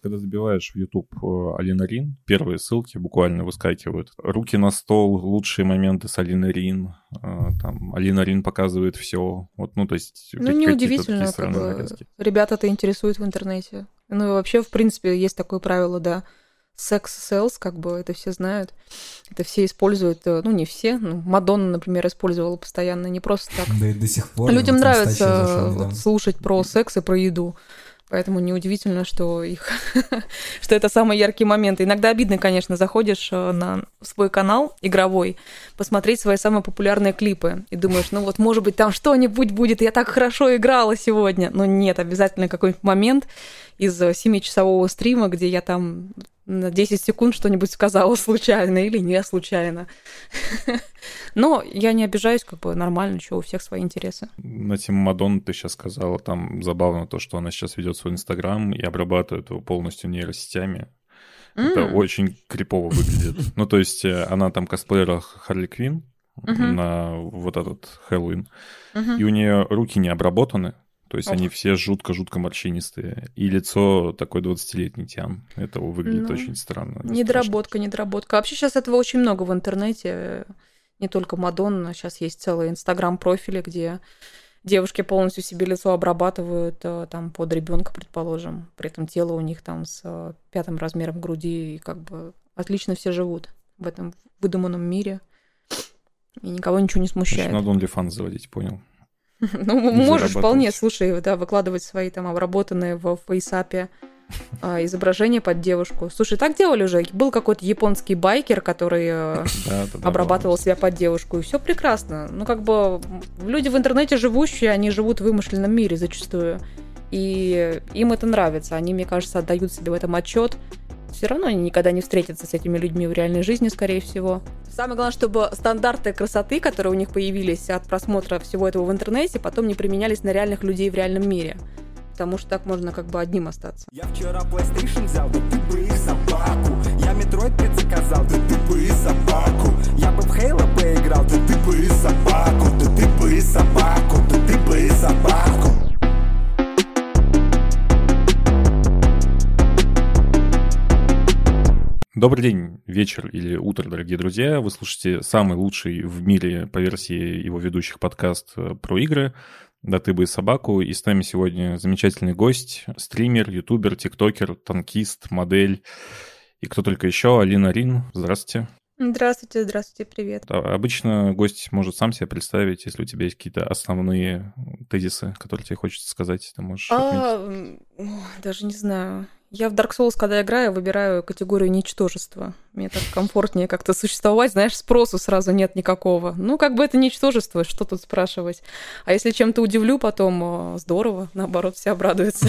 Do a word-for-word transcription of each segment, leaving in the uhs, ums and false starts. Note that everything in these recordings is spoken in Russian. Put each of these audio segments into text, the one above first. Когда забиваешь в YouTube Алина Рин, первые ссылки буквально выскакивают. Руки на стол, лучшие моменты с Алиной Рин. Там Алина Рин показывает все. Вот, ну, то есть... Ну, неудивительно, как бы, ребят это интересует в интернете. Ну, и вообще, в принципе, есть такое правило, да. Секс-селс, как бы, это все знают. Это все используют. Ну, не все. Ну, Мадонна, например, использовала постоянно. Не просто так. Да и до сих пор. Людям нравится слушать про секс и про еду. Поэтому неудивительно, что их что это самые яркие моменты. Иногда обидно, конечно, заходишь на свой канал игровой, посмотреть свои самые популярные клипы и думаешь, ну вот, может быть, там что-нибудь будет, я так хорошо играла сегодня. Но нет, обязательно какой-нибудь момент из семичасового стрима, где я там на десять секунд что-нибудь сказала случайно или не случайно. Но я не обижаюсь, как бы нормально, что у всех свои интересы. На тему Мадонны ты сейчас сказала, там забавно то, что она сейчас ведет свой Инстаграм и обрабатывает его полностью нейросетями. Mm. Это очень крипово выглядит. Ну, то есть она там косплеера Харли Квинн mm-hmm. на вот этот Хэллоуин, mm-hmm. и у нее руки не обработаны. То есть Ох. они все жутко-жутко морщинистые. И лицо такой двадцатилетний Тиан. Это выглядит ну, очень странно. Недоработка, недоработка. Вообще сейчас этого очень много в интернете. Не только Мадонна. Сейчас есть целые инстаграм-профили, где девушки полностью себе лицо обрабатывают там под ребенка, предположим. При этом тело у них там с пятым размером груди. И как бы отлично все живут в этом выдуманном мире. И никого ничего не смущает. Значит, надо OnlyFans заводить, понял. Ну, можешь вполне, слушай, да, выкладывать свои там обработанные в фейсапе а, изображения под девушку. Слушай, так делали уже. Был какой-то японский байкер, который обрабатывал себя под девушку, и все прекрасно. Ну, как бы люди в интернете живущие, они живут в вымышленном мире зачастую. И им это нравится. Они, мне кажется, отдают себе в этом отчет. Все равно они никогда не встретятся с этими людьми в реальной жизни, скорее всего. Самое главное, чтобы стандарты красоты, которые у них появились от просмотра всего этого в интернете, потом не применялись на реальных людей в реальном мире. Потому что так можно как бы одним остаться. Я вчера PlayStation взял, да ты бы их собаку. Я Metroid пять заказал, да ты бы их собаку. Я бы в Halo поиграл, да ты бы их собаку. Да ты бы их собаку, да ты бы их собаку. Добрый день, вечер или утро, дорогие друзья. Вы слушаете самый лучший в мире по версии его ведущих подкаст про игры «Да ты бы и собаку». И с нами сегодня замечательный гость, стример, ютубер, тиктокер, танкист, модель и кто только еще. Алина Рин, здравствуйте. Здравствуйте, здравствуйте, привет. Обычно гость может сам себя представить, если у тебя есть какие-то основные тезисы, которые тебе хочется сказать, ты можешь отметить. А, даже не знаю. Я в Dark Souls, когда играю, выбираю категорию ничтожества. Мне так комфортнее как-то существовать, знаешь, спросу сразу нет никакого. Ну, как бы это ничтожество, что тут спрашивать? А если чем-то удивлю потом, здорово, наоборот, все обрадуются.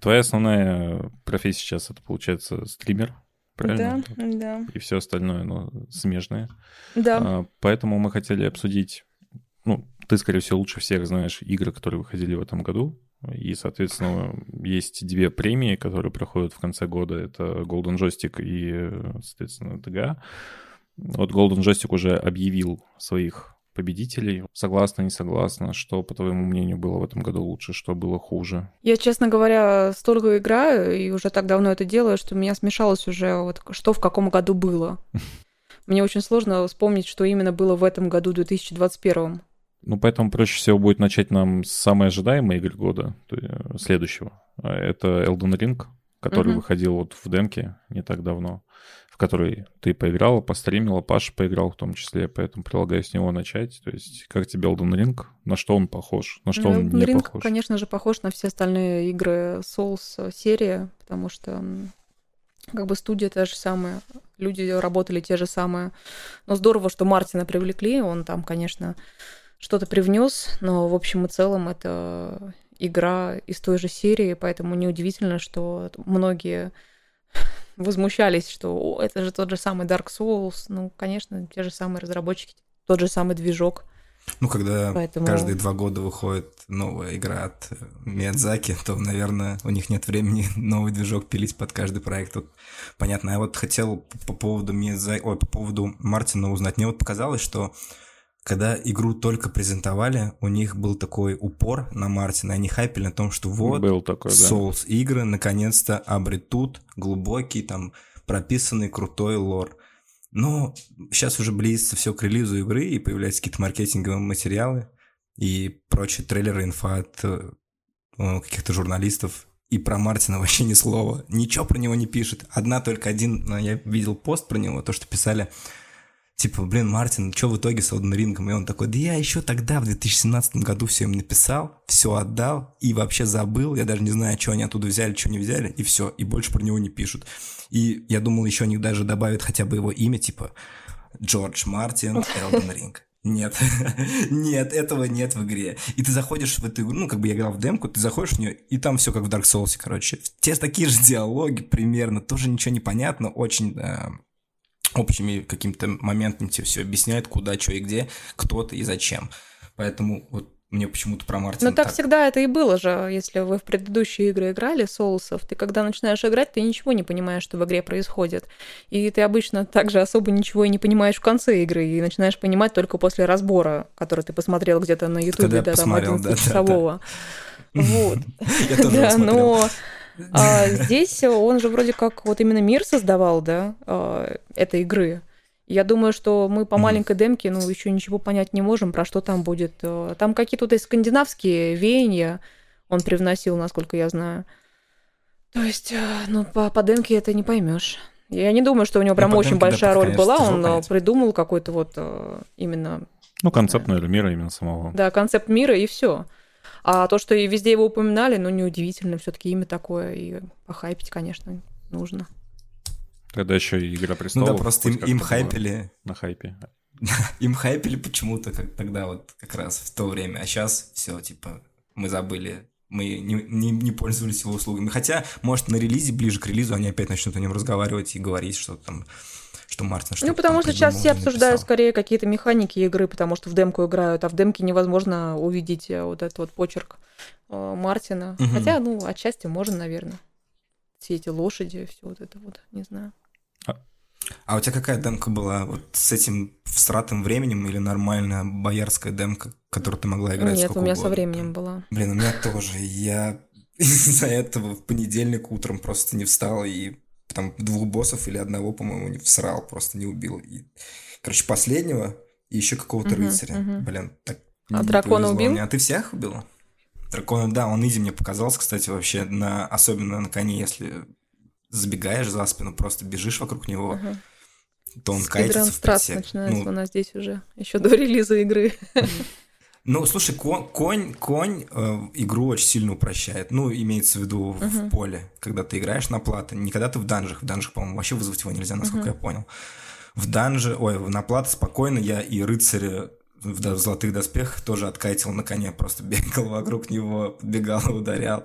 Твоя основная профессия сейчас, это, получается, стример, правильно? Да, да. И все остальное, но смежное. Да. Поэтому мы хотели обсудить, ну, ты, скорее всего, лучше всех знаешь игры, которые выходили в этом году. И, соответственно, есть две премии, которые проходят в конце года. Это Golden Joystick и, соответственно, ТГА. Вот Golden Joystick уже объявил своих победителей. Согласна, не согласна? Что, по твоему мнению, было в этом году лучше? Что было хуже? Я, честно говоря, столько играю и уже так давно это делаю, что у меня смешалось уже, вот, что в каком году было. Мне очень сложно вспомнить, что именно было в этом году, две тысячи двадцать первом. Ну, поэтому проще всего будет начать нам с самой ожидаемой игры года, следующего. Это Elden Ring, который uh-huh. выходил вот в демке не так давно, в которой ты поиграла, постримила, Паша поиграл в том числе, поэтому предлагаю с него начать. То есть, как тебе Elden Ring? На что он похож? На что ну, он Elden не Ring, похож? Elden Ring, конечно же, похож на все остальные игры Souls-серии, потому что... Как бы студия та же самая, люди работали те же самые. Но здорово, что Мартина привлекли, он там, конечно... что-то привнес, но в общем и целом это игра из той же серии, поэтому неудивительно, что многие возмущались, что о, это же тот же самый Dark Souls, ну, конечно, те же самые разработчики, тот же самый движок. Ну, когда поэтому... каждые два года выходит новая игра от Миядзаки, то, наверное, у них нет времени новый движок пилить под каждый проект. Вот, понятно. Я вот хотел по поводу Миядзаки, ой, по поводу Мартина узнать. Мне вот показалось, что когда игру только презентовали, у них был такой упор на Мартина, они хайпили на том, что вот, Souls-игры да. наконец-то обретут глубокий, там, прописанный крутой лор. Но сейчас уже близится все к релизу игры, и появляются какие-то маркетинговые материалы и прочие трейлеры, инфа от ну, каких-то журналистов. И про Мартина вообще ни слова. Ничего про него не пишет. Одна только один, я видел пост про него, то, что писали... Типа, блин, Мартин, что в итоге с Elden Ring? И он такой, да я еще тогда, в две тысячи семнадцатом году все им написал, все отдал и вообще забыл. Я даже не знаю, что они оттуда взяли, что не взяли, и все. И больше про него не пишут. И я думал, еще они даже добавят хотя бы его имя, типа, Джордж Мартин, Elden Ring. Нет, нет, этого нет в игре. И ты заходишь в эту игру, ну, как бы я играл в демку, ты заходишь в нее, и там все как в Dark Souls, короче. Те такие же диалоги примерно, тоже ничего не понятно, очень... общими каким-то моментом тебе все объясняют, куда, что и где, кто ты и зачем. Поэтому вот мне почему-то про Мартина... Ну так, так всегда это и было же, если вы в предыдущие игры играли, соусов, ты когда начинаешь играть, ты ничего не понимаешь, что в игре происходит. И ты обычно также особо ничего и не понимаешь в конце игры, и начинаешь понимать только после разбора, который ты посмотрел где-то на Ютубе, да, там, одиннадцатичасового. Вот. Я тоже его смотрел. А здесь он же вроде как вот именно мир создавал, да, этой игры. Я думаю, что мы по маленькой демке, ну, еще ничего понять не можем, про что там будет. Там какие-то вот эти скандинавские веяния он привносил, насколько я знаю. То есть, ну, по, по демке это не поймешь. Я не думаю, что у него прям ну, очень демке, большая да, роль конечно, была. Он понять. Придумал какой-то вот именно... Ну, концепт, наверное, мира именно самого. Да, концепт мира и все. А то, что и везде его упоминали, ну, неудивительно, все-таки имя такое, и похайпить, конечно, нужно. Тогда еще и «Игра престолов». Ну да, просто им, им хайпили. На хайпе. Им хайпили почему-то как тогда вот как раз в то время, а сейчас все типа, мы забыли, мы не, не, не пользовались его услугами. Хотя, может, на релизе, ближе к релизу, они опять начнут о нем разговаривать и говорить, что там... Что Мартин, что ну, потому что сейчас все обсуждают скорее какие-то механики игры, потому что в демку играют, а в демке невозможно увидеть вот этот вот почерк э, Мартина. Угу. Хотя, ну, отчасти можно, наверное. Все эти лошади, все вот это вот, не знаю. А, а у тебя какая демка была? Вот с этим всратым временем или нормальная боярская демка, которую ты могла играть? Нет, у меня угодно? Со временем была. Блин, у меня тоже. Я из-за этого в понедельник утром просто не встал и... Там двух боссов или одного, по-моему, не всрал, просто не убил. И, короче, последнего и еще какого-то uh-huh, рыцаря. Uh-huh. Блин, так не повезло. А дракона убил? А ты всех убила? Дракона, да, он изи мне показался, кстати, вообще, на, особенно на коне, если забегаешь за спину, просто бежишь вокруг него, uh-huh. то он катится в прицеп. Начинается ну, у нас здесь уже, еще до релиза игры. Ну, слушай, кон, конь, конь э, игру очень сильно упрощает. Ну, имеется в виду uh-huh. в поле, когда ты играешь на плато. Не когда ты в данжах. В данжах, по-моему, вообще вызвать его нельзя, насколько uh-huh. я понял. В данже, ой, на плато спокойно я и рыцаря в, в золотых доспехах тоже откатил на коне. Просто бегал вокруг него, подбегал, ударял.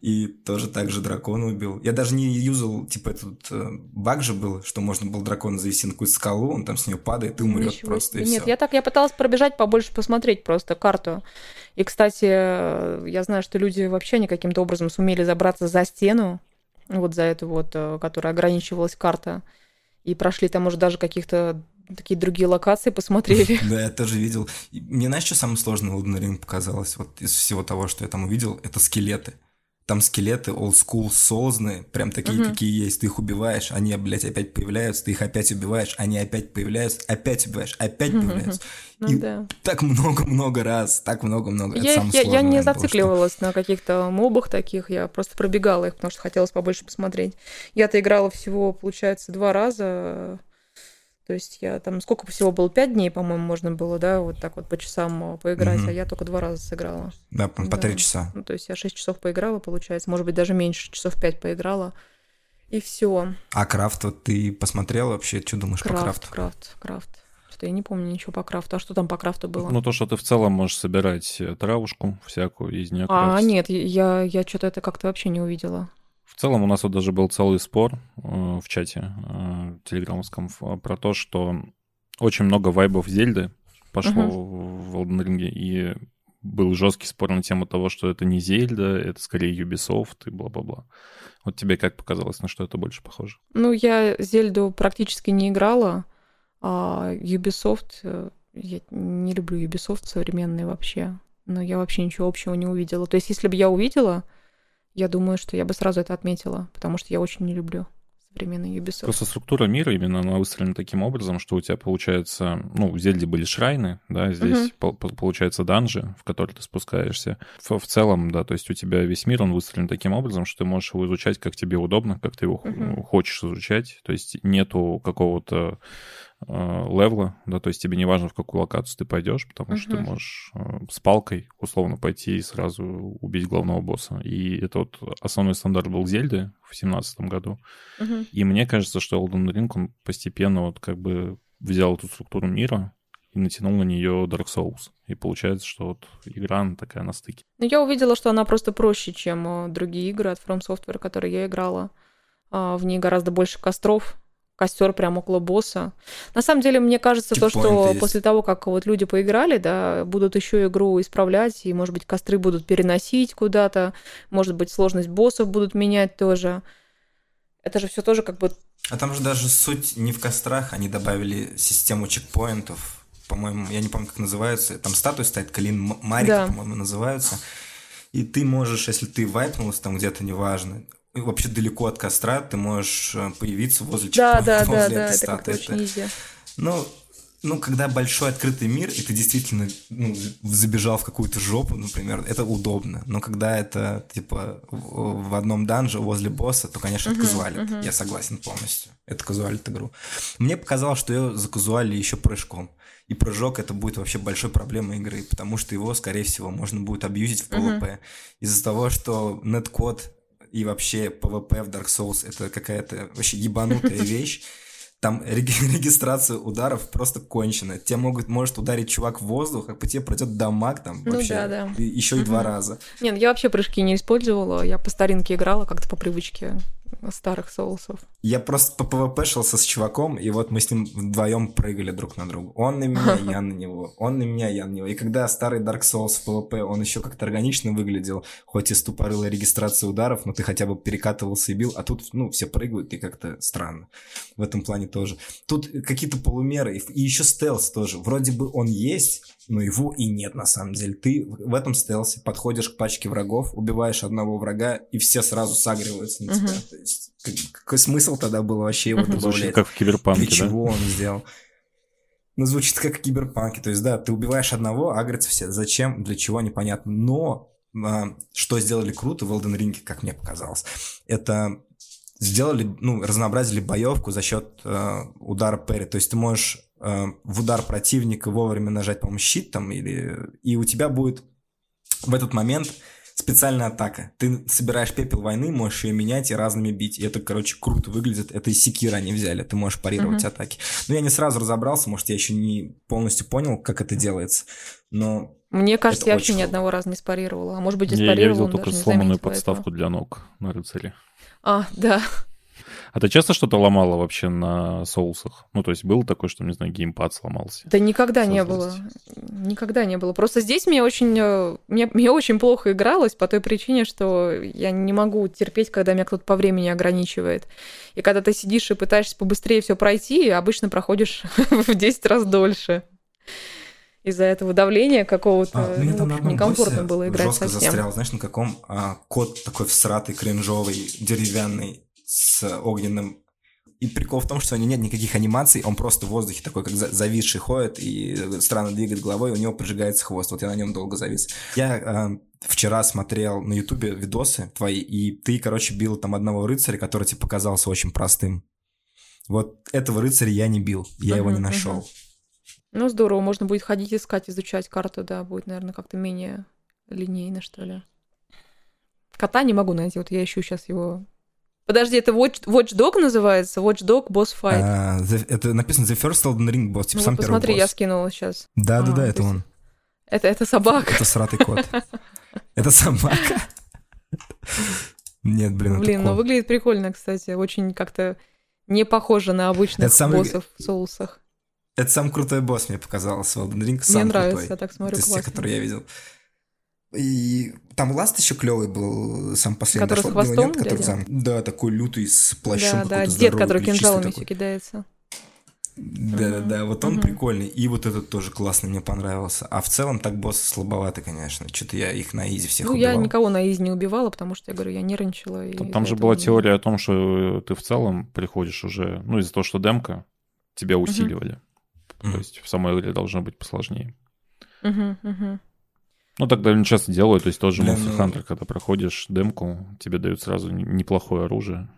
И тоже так же дракона убил. Я даже не юзал, типа, этот э, баг же был, что можно было дракона завести на какую-то скалу, он там с нее падает и умрет Ничего. Просто, и Нет, все. я так, я пыталась пробежать побольше, посмотреть просто карту. И, кстати, я знаю, что люди вообще не каким-то образом сумели забраться за стену, вот за эту вот, которая ограничивалась карта, и прошли там уже даже каких-то такие другие локации посмотрели. Да, я тоже видел. Мне, знаешь, что самое сложное в Elden Ring показалось? Вот из всего того, что я там увидел, это скелеты. Там скелеты олдскул соузные, прям такие, uh-huh. какие есть. Ты их убиваешь, они, блядь, опять появляются, ты их опять убиваешь, они опять появляются, опять убиваешь, опять uh-huh. появляются. Ну, и да. так много-много раз, так много-много. Я, я, я не зацикливалась что... на каких-то мобах таких, я просто пробегала их, потому что хотелось побольше посмотреть. Я-то играла всего, получается, два раза... То есть я там... Сколько всего было? Пять дней, по-моему, можно было, да, вот так вот по часам поиграть, mm-hmm. а я только два раза сыграла. Да, по три да. часа. Ну, то есть я шесть часов поиграла, получается. Может быть, даже меньше, часов пять поиграла. И все. А крафт вот ты посмотрела вообще? Что думаешь крафт, по крафту? Крафт, крафт, крафт. Что-то я не помню ничего по крафту. А что там по крафту было? Ну, то, что ты в целом можешь собирать травушку всякую, из нее крафтить. А, нет, я, я что-то это как-то вообще не увидела. В целом у нас вот даже был целый спор э, в чате э, телеграммовском про то, что очень много вайбов Зельды пошло uh-huh. в Elden Ring, и был жесткий спор на тему того, что это не Зельда, это скорее Ubisoft и бла-бла-бла. Вот тебе как показалось, на что это больше похоже? Ну, я Зельду практически не играла, а Ubisoft Я не люблю Ubisoft современный вообще. Но я вообще ничего общего не увидела. То есть, если бы я увидела, я думаю, что я бы сразу это отметила, потому что я очень не люблю современный Ubisoft. Просто структура мира именно она выстроена таким образом, что у тебя получается... Ну, в Зельде были шрайны, да, здесь угу. по- получается данжи, в которые ты спускаешься. В-, в целом, да, то есть у тебя весь мир, он выстроен таким образом, что ты можешь его изучать, как тебе удобно, как ты его угу. хочешь изучать. То есть нету какого-то... левла, да, то есть тебе не важно, в какую локацию ты пойдешь, потому uh-huh. что ты можешь с палкой условно пойти и сразу убить главного босса. И это вот основной стандарт был Зельды в семнадцатом году. Uh-huh. И мне кажется, что Elden Ring, он постепенно вот как бы взял эту структуру мира и натянул на нее Dark Souls. И получается, что вот игра, она такая на стыке. Ну, я увидела, что она просто проще, чем другие игры от From Software, которые я играла. В ней гораздо больше костров, костер прямо около босса. На самом деле, мне кажется, Чиппоинт то, что есть. После того, как вот люди поиграли, да, будут еще игру исправлять, и, может быть, костры будут переносить куда-то, может быть, сложность боссов будут менять тоже. Это же все тоже как бы... А там же даже суть не в кострах, они добавили систему чекпоинтов, по-моему, я не помню, как называются, там статуя стоит, Калин Марика, да. по-моему, называются, и ты можешь, если ты вайпнулся там где-то, неважно, вообще далеко от костра, ты можешь появиться возле чекпоинта, да, да, возле да, этой да, статы. Это как-то очень это... Ну, ну, когда большой открытый мир, и ты действительно ну, забежал в какую-то жопу, например, это удобно. Но когда это, типа, в, в одном данже возле босса, то, конечно, это uh-huh, казуалит. Uh-huh. Я согласен полностью. Это казуалит игру. Мне показалось, что ее заказуалили еще прыжком. И прыжок это будет вообще большой проблемой игры, потому что его, скорее всего, можно будет абьюзить в PvP. Uh-huh. Из-за того, что неткод... И вообще PvP в Dark Souls это какая-то вообще ебанутая вещь. Там регистрация ударов просто кончена. Тебя могут, может ударить чувак в воздух, а по тебе пройдет дамаг там вообще ну, да, да. еще и угу. два раза. Нет, я вообще прыжки не использовала. Я по старинке играла как-то по привычке старых соусов. Я просто попвпшился с чуваком, и вот мы с ним вдвоем прыгали друг на друга. Он на меня, я на него. Он на меня, я на него. И когда старый Dark Souls в PvP, он еще как-то органично выглядел, хоть и ступорылая регистрация ударов, но ты хотя бы перекатывался и бил, а тут, ну, все прыгают, и как-то странно. В этом плане тоже. Тут какие-то полумеры, и еще стелс тоже. Вроде бы он есть, но его и нет на самом деле. Ты в этом стелсе подходишь к пачке врагов, убиваешь одного врага, и все сразу сагриваются на тебя. Uh-huh. То есть, какой смысл тогда был вообще его добавлять? Звучит как в Киберпанке, для чего да? он сделал? Ну, звучит как в Киберпанке. То есть, да, ты убиваешь одного, агрятся все. Зачем, для чего, непонятно. Но а, что сделали круто в Elden Ring, как мне показалось, это... Сделали, ну, разнообразили боевку за счет э, удара парри. То есть ты можешь э, в удар противника вовремя нажать, по-моему, щит там, или... и у тебя будет в этот момент специальная атака. Ты собираешь пепел войны, можешь ее менять и разными бить. И это, короче, круто выглядит. Это из Секира они взяли, ты можешь парировать mm-hmm. атаки. Но я не сразу разобрался, может, я еще не полностью понял, как это делается, но... Мне кажется, это я вообще ни одного раза не спарировала. А может быть, и спарировала, я видел только сломанную подставку для ног на рыцаре. А, да. А ты часто что-то ломала вообще на соусах? Ну, то есть было такое, что, не знаю, геймпад сломался? Да никогда не было. Никогда не было. Просто здесь мне очень, мне, мне очень плохо игралось по той причине, что я не могу терпеть, когда меня кто-то по времени ограничивает. И когда ты сидишь и пытаешься побыстрее все пройти, обычно проходишь в десять раз дольше. Из-за этого давления какого-то а, ну, ну, некомфортно было играть совсем. Жестко застрял, знаешь, на каком а, кот такой всратый, кринжовый, деревянный, с огненным. И прикол в том, что у него нет никаких анимаций, он просто в воздухе такой, как зависший ходит, и странно двигает головой, у него прожигается хвост. Вот я на нем долго завис. Я а, вчера смотрел на Ютубе видосы твои, и ты, короче, бил там одного рыцаря, который тебе показался очень простым. Вот этого рыцаря я не бил, я uh-huh, его не нашел. Uh-huh. Ну, здорово, можно будет ходить, искать, изучать карту, да, будет, наверное, как-то менее линейно, что ли. Кота не могу найти, вот я ищу сейчас его... Подожди, это Watch, Watch Dog называется? Watch Dog Boss Fight. А, the, это написано The First Elden Ring Boss, типа ну, сам вот, первый посмотри, босс. Посмотри, я скинула сейчас. Да-да-да, а, это есть... он. Это, это собака. Это сратый кот. Это собака. Нет, блин, это кот. Блин, ну выглядит прикольно, кстати, очень как-то не похоже на обычных боссов в соусах. Это самый крутой босс, мне показалось, Elden Ring, самый крутой. Мне нравится, я так смотрю, классно. Это те, которые я видел. И там ласт еще клевый был, сам последний. Который дошло, с хвостом, нет, который зам... Да, такой лютый, с плащом да, какой-то да, здоровый. Да, дед, который кинжалами все кидается. Да-да-да, вот он угу. прикольный. И вот этот тоже классный, мне понравился. А в целом так боссы слабовато, конечно. Что-то я их на изи всех ну, убивал. Ну, я никого на изи не убивала, потому что, я говорю, я нервничала. И там же была теория о том, что ты в целом приходишь уже... Ну, из-за того, что демка, тебя усиливали. Угу. То есть в самой игре должно быть посложнее. Угу, угу. Ну, так довольно часто делаю. То есть тот же Monster Hunter, ну... когда проходишь демку, тебе дают сразу неплохое оружие.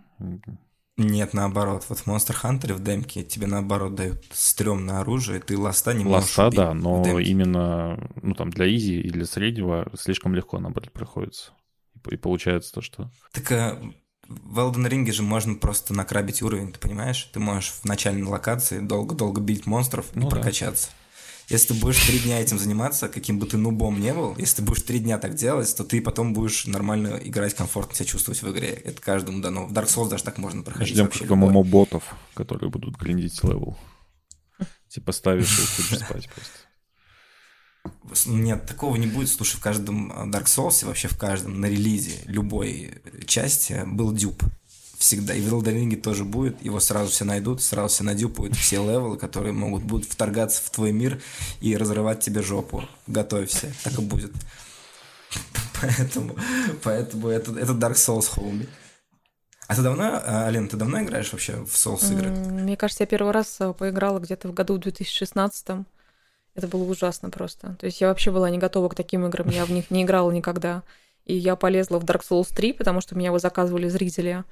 Нет, наоборот. Вот в Monster Hunter в демке тебе, наоборот, дают стрёмное оружие, ты ласта не можешь убить. Ласта, да, но именно ну там для изи и для среднего слишком легко, наоборот, приходится. И получается то, что... Так а в Elden Ring же можно просто накрабить уровень, ты понимаешь? Ты можешь в начальной локации долго-долго бить монстров ну, и прокачаться. Да. Если ты будешь три дня этим заниматься, каким бы ты нубом не был, если ты будешь три дня так делать, то ты потом будешь нормально играть, комфортно себя чувствовать в игре. Это каждому дано. В Dark Souls даже так можно проходить. Ждем к моему ботов, которые будут глиндить левел. Типа ставишь и будешь спать просто. Нет, такого не будет. Слушай, в каждом Dark Souls, вообще в каждом, на релизе любой части был дюп. Всегда. И в Elden Ring тоже будет. Его сразу все найдут, сразу все надюпают. Все левелы, которые могут будут вторгаться в твой мир и разрывать тебе жопу. Готовься. Так и будет. Поэтому, поэтому это, это Dark Souls, хоуми. А ты давно, Ален, ты давно играешь вообще в Souls игры? Мне кажется, я первый раз поиграла где-то в году две тысячи шестнадцатом. Это было ужасно просто. То есть я вообще была не готова к таким играм. Я в них не играла никогда. И я полезла в Dark Souls три, потому что меня его заказывали зрители.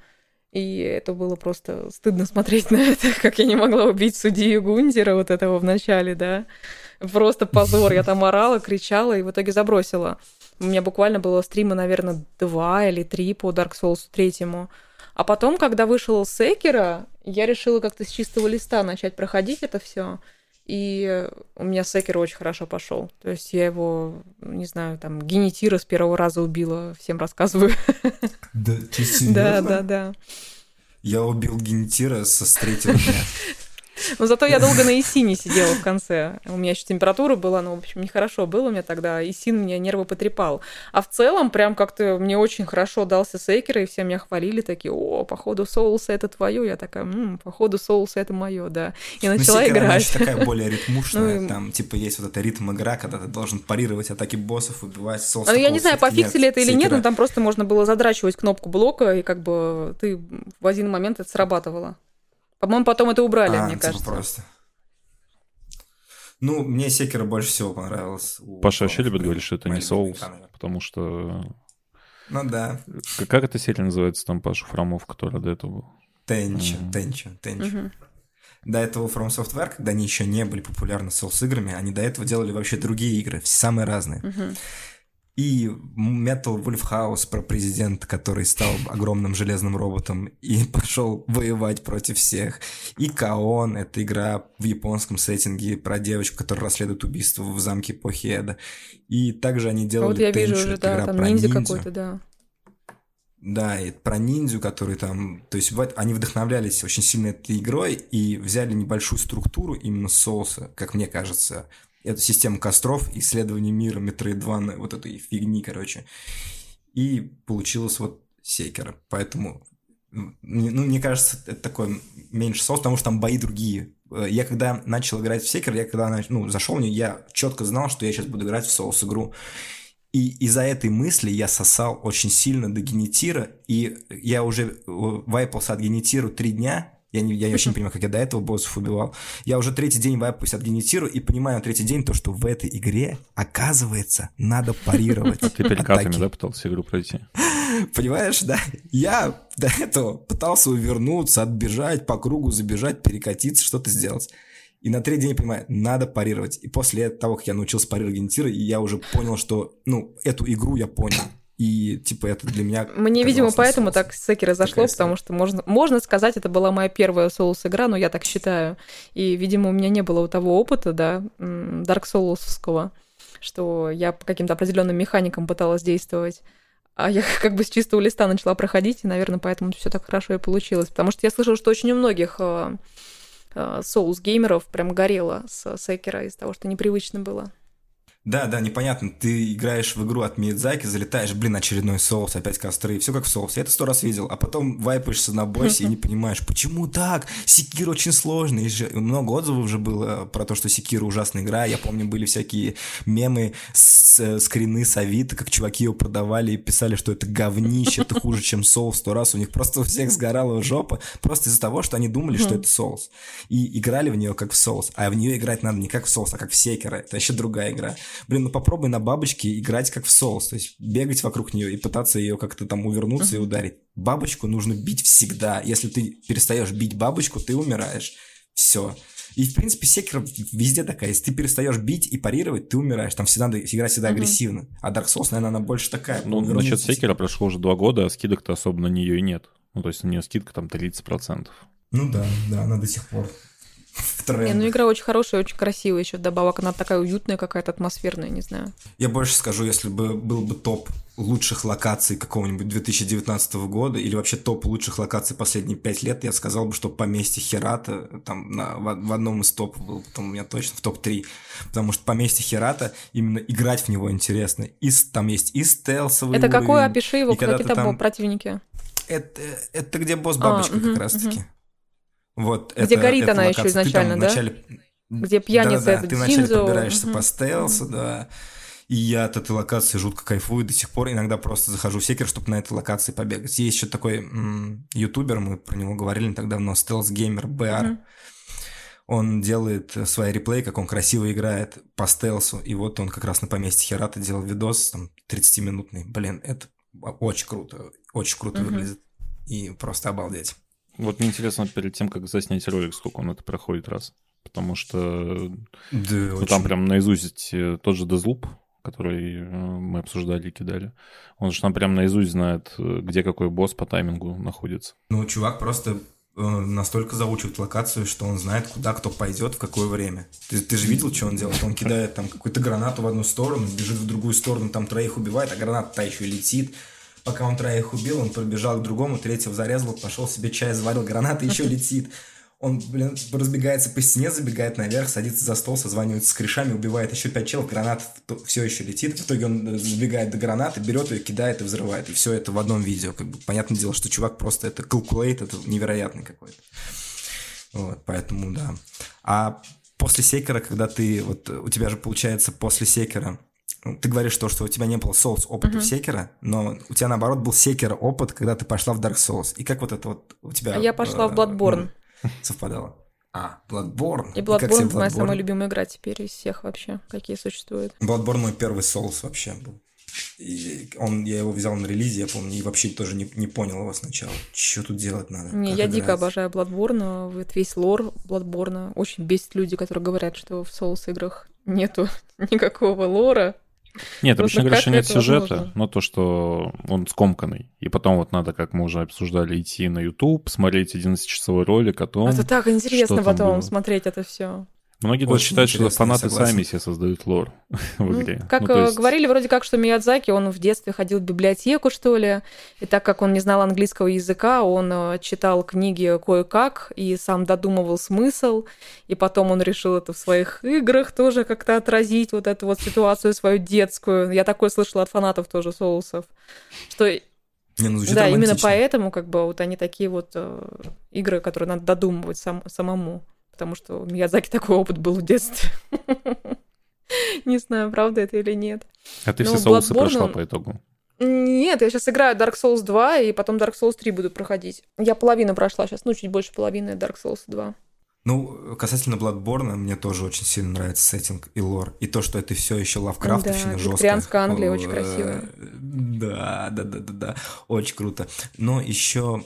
И это было просто стыдно смотреть на это, как я не могла убить судью Гундера вот этого в начале, да. Просто позор. Я там орала, кричала и в итоге забросила. У меня буквально было стрима, наверное, два или три по Dark Souls третьему. А потом, когда вышел Sekiro, я решила как-то с чистого листа начать проходить это все. И у меня Sekiro очень хорошо пошел. То есть я его, не знаю, там, Генетира с первого раза убила. Всем рассказываю. Да, ты серьезно? Да, да, да. Я убил Генетира со с третьего дня. Но зато я долго на Исине сидела в конце. У меня еще температура была, но, в общем, нехорошо было у меня тогда. Исин меня нервы потрепал. А в целом, прям как-то мне очень хорошо дался Sekiro, и все меня хвалили, такие, о, походу, соусы это твое. Я такая, м-м, походу, соусы это мое, да. И но начала Sekiro, играть. Она еще такая более ритмушная, ну, там, типа, есть вот эта ритм игра, когда ты должен парировать атаки боссов, убивать соусы. Ну, я не знаю, пофиксили это или Sekiro. Нет, но там просто можно было задрачивать кнопку блока, и как бы ты в один момент это срабатывало. По-моему, потом это убрали, а, мне типа кажется. Просто. Ну, мне Sekiro больше всего понравилось. Паша вообще любит говорить, что это не соус, потому что... Ну да. Как эта серия называется там, Паша, Фромов, которая до этого была? Тенчо, uh-huh. Тенчо, Тенчо. Uh-huh. До этого From Software, когда они еще не были популярны соус-играми, они до этого делали вообще другие игры, все самые разные. Uh-huh. И Metal Wolf House про президента, который стал огромным железным роботом и пошел воевать против всех. И Каон — это игра в японском сеттинге про девочку, которая расследует убийство в замке Похиэда. И также они делали Тенчу. А вот я Tenchu, вижу уже, да, игра там про ниндзя, ниндзя какой-то, да. Да, и про ниндзю, которые там... То есть они вдохновлялись очень сильно этой игрой и взяли небольшую структуру именно соуса, как мне кажется, эту систему костров, исследование мира, метроидваны, вот этой фигни, короче. И получилось вот Sekiro. Поэтому, ну, мне кажется, это такой меньше соус, потому что там бои другие. Я когда начал играть в Sekiro, я когда нач... ну, зашел в нее, я четко знал, что я сейчас буду играть в соус-игру. И из-за этой мысли я сосал очень сильно до Генетира, и я уже вайпался от Генетиру три дня. Я, не, я вообще не понимаю, как я до этого боссов убивал. Я уже третий день вайпаюсь от Генетиру и понимаю третий день то, что в этой игре, оказывается, надо парировать. А ты перекатами, да, пытался игру пройти? Понимаешь, да? Я до этого пытался увернуться, отбежать, по кругу забежать, перекатиться, что-то сделать. И на третий день я понимаю, надо парировать. И после того, как я научился парировать Генетира, я уже понял, что, ну, эту игру я понял. И, типа, это для меня... Мне, видимо, поэтому так с Sekiro зашло, потому что, можно, можно сказать, это была моя первая соус-игра, но я так считаю. И, видимо, у меня не было того опыта, да, Dark Souls-овского, что я по каким-то определенным механикам пыталась действовать. А я как бы с чистого листа начала проходить, и, наверное, поэтому все так хорошо и получилось. Потому что я слышала, что очень у многих соус-геймеров прям горело с Sekiro из-за того, что непривычно было. Да, да, непонятно, ты играешь в игру от Миядзаки, залетаешь, блин, очередной соус, опять костры, все как в соусе, я это сто раз видел, а потом вайпаешься на боссе и не понимаешь, почему так, Секиро очень сложно, и же, много отзывов же было про то, что Секиро ужасная игра, я помню, были всякие мемы, с, скрины с Авито, как чуваки ее продавали и писали, что это говнище, это хуже, чем соус, сто раз, у них просто у всех сгорала жопа, просто из-за того, что они думали, что это соус, и играли в нее как в соус, а в нее играть надо не как в соус, а как в Секиро, это еще другая игра. Блин, ну попробуй на бабочке играть как в соус, то есть бегать вокруг нее и пытаться ее как-то там увернуться uh-huh. и ударить. Бабочку нужно бить всегда. Если ты перестаешь бить бабочку, ты умираешь. Все. И, в принципе, Секиро везде такая. Если ты перестаешь бить и парировать, ты умираешь. Там всегда надо играть всегда uh-huh. агрессивно. А Dark Souls, наверное, она больше такая. Ну, насчет Секиро прошло уже два года, а скидок-то особо на нее и нет. Ну, то есть на нее скидка там тридцать процентов. Ну да, да, она до сих пор. Не, ну игра очень хорошая, очень красивая еще вдобавок. Она такая уютная какая-то, атмосферная, не знаю. Я больше скажу, если бы был бы топ лучших локаций какого-нибудь две тысячи девятнадцатого года или вообще топ лучших локаций последние пять лет, я сказал бы, что поместье Хирата там на, в, в одном из топов был, потом у меня точно в топ три, потому что поместье Хирата, именно играть в него интересно. И, там есть и стелсовый это уровень. Какое? Опиши его, кто какие там противники. Это, это где босс-бабочка а, как угу, раз-таки. Угу. Вот где это, горит это она локация. Еще изначально, да? Вначале... Где пьяница да, да, этот Синзо. Да, ты вначале подбираешься угу. по стелсу, угу. да. И я от этой локации жутко кайфую до сих пор. Иногда просто захожу в Секиро, чтобы на этой локации побегать. Есть еще такой м- ютубер, мы про него говорили не так давно, стелс-геймер би ар. Угу. Он делает свои реплеи, как он красиво играет по стелсу. И вот он как раз на поместье Хирата делал видос там, тридцатиминутный. Блин, это очень круто. Очень круто угу. выглядит. И просто обалдеть. Вот мне интересно, перед тем, как заснять ролик, сколько он это проходит раз. Потому что да, ну, там прям наизусть тот же Deathloop, который мы обсуждали и кидали. Он же там прям наизусть знает, где какой босс по таймингу находится. Ну, чувак просто настолько заучивает локацию, что он знает, куда кто пойдет, в какое время. Ты, ты же видел, что он делает? Он кидает там какую-то гранату в одну сторону, бежит в другую сторону, там троих убивает, а граната та еще летит. Пока он троих убил, он пробежал к другому, третьего зарезал, пошел себе чай, заварил, граната еще летит. Он, блин, разбегается по стене, забегает наверх, садится за стол, созванивается с корешами, убивает еще пять челов, граната все еще летит. В итоге он забегает до гранаты, берет ее, кидает и взрывает. И все это в одном видео. Как бы, понятное дело, что чувак просто это калькулейт, это невероятный какой-то. Вот, поэтому да. А после Секиро, когда ты, вот у тебя же получается после Секиро, ты говоришь то, что у тебя не было соус опыта uh-huh. в Секиро, но у тебя наоборот был Секиро опыт, когда ты пошла в Dark Souls. И как вот это вот у тебя... А я пошла э, в Bloodborne. Ну, совпадало. А, Bloodborne. И Bloodborne, Bloodborne? Моя самая любимая игра теперь из всех вообще, какие существуют. Bloodborne мой первый соус вообще был. И он, я его взял на релизе, я помню, и вообще тоже не, не понял его сначала. Что тут делать надо? Не, я играть? Дико обожаю Bloodborne, весь лор Bloodborne. Очень бесит люди, которые говорят, что в соус-играх нету никакого лора. Нет, просто обычно говоришь, что нет сюжета, возможно? Но то, что он скомканный. И потом вот надо, как мы уже обсуждали, идти на YouTube, смотреть одиннадцатичасовой ролик о том, а это так интересно потом было. Смотреть это все. Многие даже считают, что фанаты согласен. Сами себе создают лор в игре. Ну, как ну, есть... говорили вроде как, что Миядзаки, он в детстве ходил в библиотеку, что ли, и так как он не знал английского языка, он читал книги кое-как и сам додумывал смысл, и потом он решил это в своих играх тоже как-то отразить, вот эту вот ситуацию свою детскую. Я такое слышала от фанатов тоже соусов, что... Не, ну, да, именно поэтому как бы вот они такие вот э, игры, которые надо додумывать сам, самому. Потому что у Миядзаки такой опыт был в детстве. Не знаю, правда это или нет. А ты все соусы прошла по итогу? Нет, я сейчас играю Dark Souls два, и потом Dark Souls три буду проходить. Я половину прошла сейчас, ну, чуть больше половины Dark Souls два. Ну, касательно Bloodborne, мне тоже очень сильно нравится сеттинг и лор. И то, что это все еще лавкрафтовщина, да, жесткая. Да, викторианская Англия очень красивая. Да, да, да, да, да, очень круто. Но еще...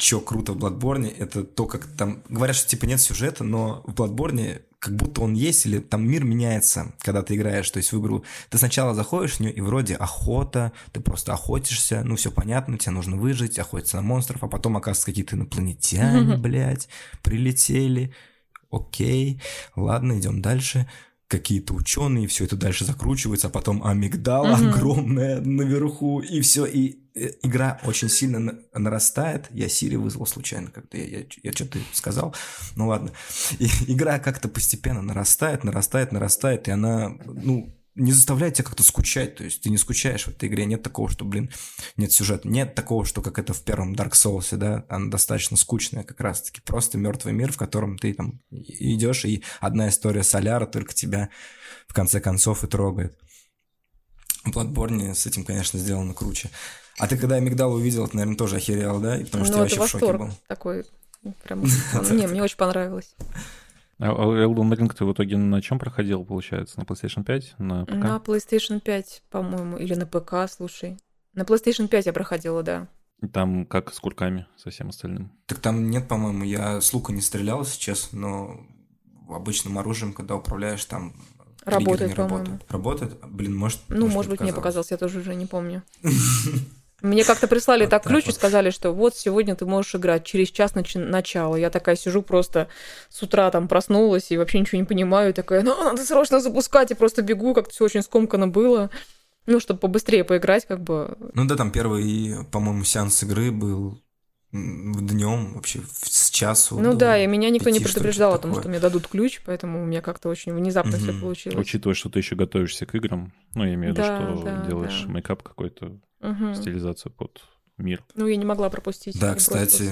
Чё круто в Bloodborne, это то, как там... Говорят, что типа нет сюжета, но в Bloodborne как будто он есть, или там мир меняется, когда ты играешь, то есть в игру. Ты сначала заходишь в нее, и вроде охота, ты просто охотишься, ну все понятно, тебе нужно выжить, охотиться на монстров, а потом, оказывается, какие-то инопланетяне, блядь, прилетели, окей, ладно, идем дальше. какие-то ученые, все это дальше закручивается, а потом амигдала mm-hmm. огромная наверху, и все, и игра очень сильно на- нарастает. Я Сири вызвал случайно, как-то я, я, я что-то сказал, ну ладно. И игра как-то постепенно нарастает, нарастает, нарастает, и она, ну, не заставляет тебя как-то скучать, то есть ты не скучаешь в этой игре, нет такого, что, блин, нет сюжета, нет такого, что как это в первом Dark Souls, да, она достаточно скучная как раз-таки, просто мертвый мир, в котором ты там идешь, и одна история Соляра только тебя в конце концов и трогает. В Bloodborne с этим, конечно, сделано круче. А ты когда Амигдалу увидел, ты, наверное, тоже охерел, да? И потому что ну, я вообще в шоке был. Такой, прям... Не, мне очень понравилось. А Elden Ring ты в итоге на чем проходил, получается? На PlayStation пять? На ПК? На PlayStation пять, по-моему, или на ПК, слушай. На PlayStation пять я проходила, да. Там как с курками, со всем остальным? Так там нет, по-моему, я с лука не стрелял сейчас, но обычным оружием, когда управляешь, там... Работает, по-моему. Работает. работает? Блин, может... Ну, может, может быть, показалось. Мне показалось, я тоже уже не помню. Мне как-то прислали вот так ключ вот. И сказали, что вот сегодня ты можешь играть, через час начи- начало. Я такая сижу просто с утра там проснулась и вообще ничего не понимаю. И такая, ну, надо срочно запускать. И просто бегу, как-то все очень скомкано было. Ну, чтобы побыстрее поиграть как бы. Ну да, там первый, по-моему, сеанс игры был днем вообще с часу. Ну да, и меня никто пяти, не предупреждал о том, такое. Что мне дадут ключ, поэтому у меня как-то очень внезапно mm-hmm. все получилось. Учитывая, что ты еще готовишься к играм, ну, я имею в виду, да, что да, делаешь да. мейкап какой-то, угу. стилизацию под мир. Ну, я не могла пропустить. Да, кстати.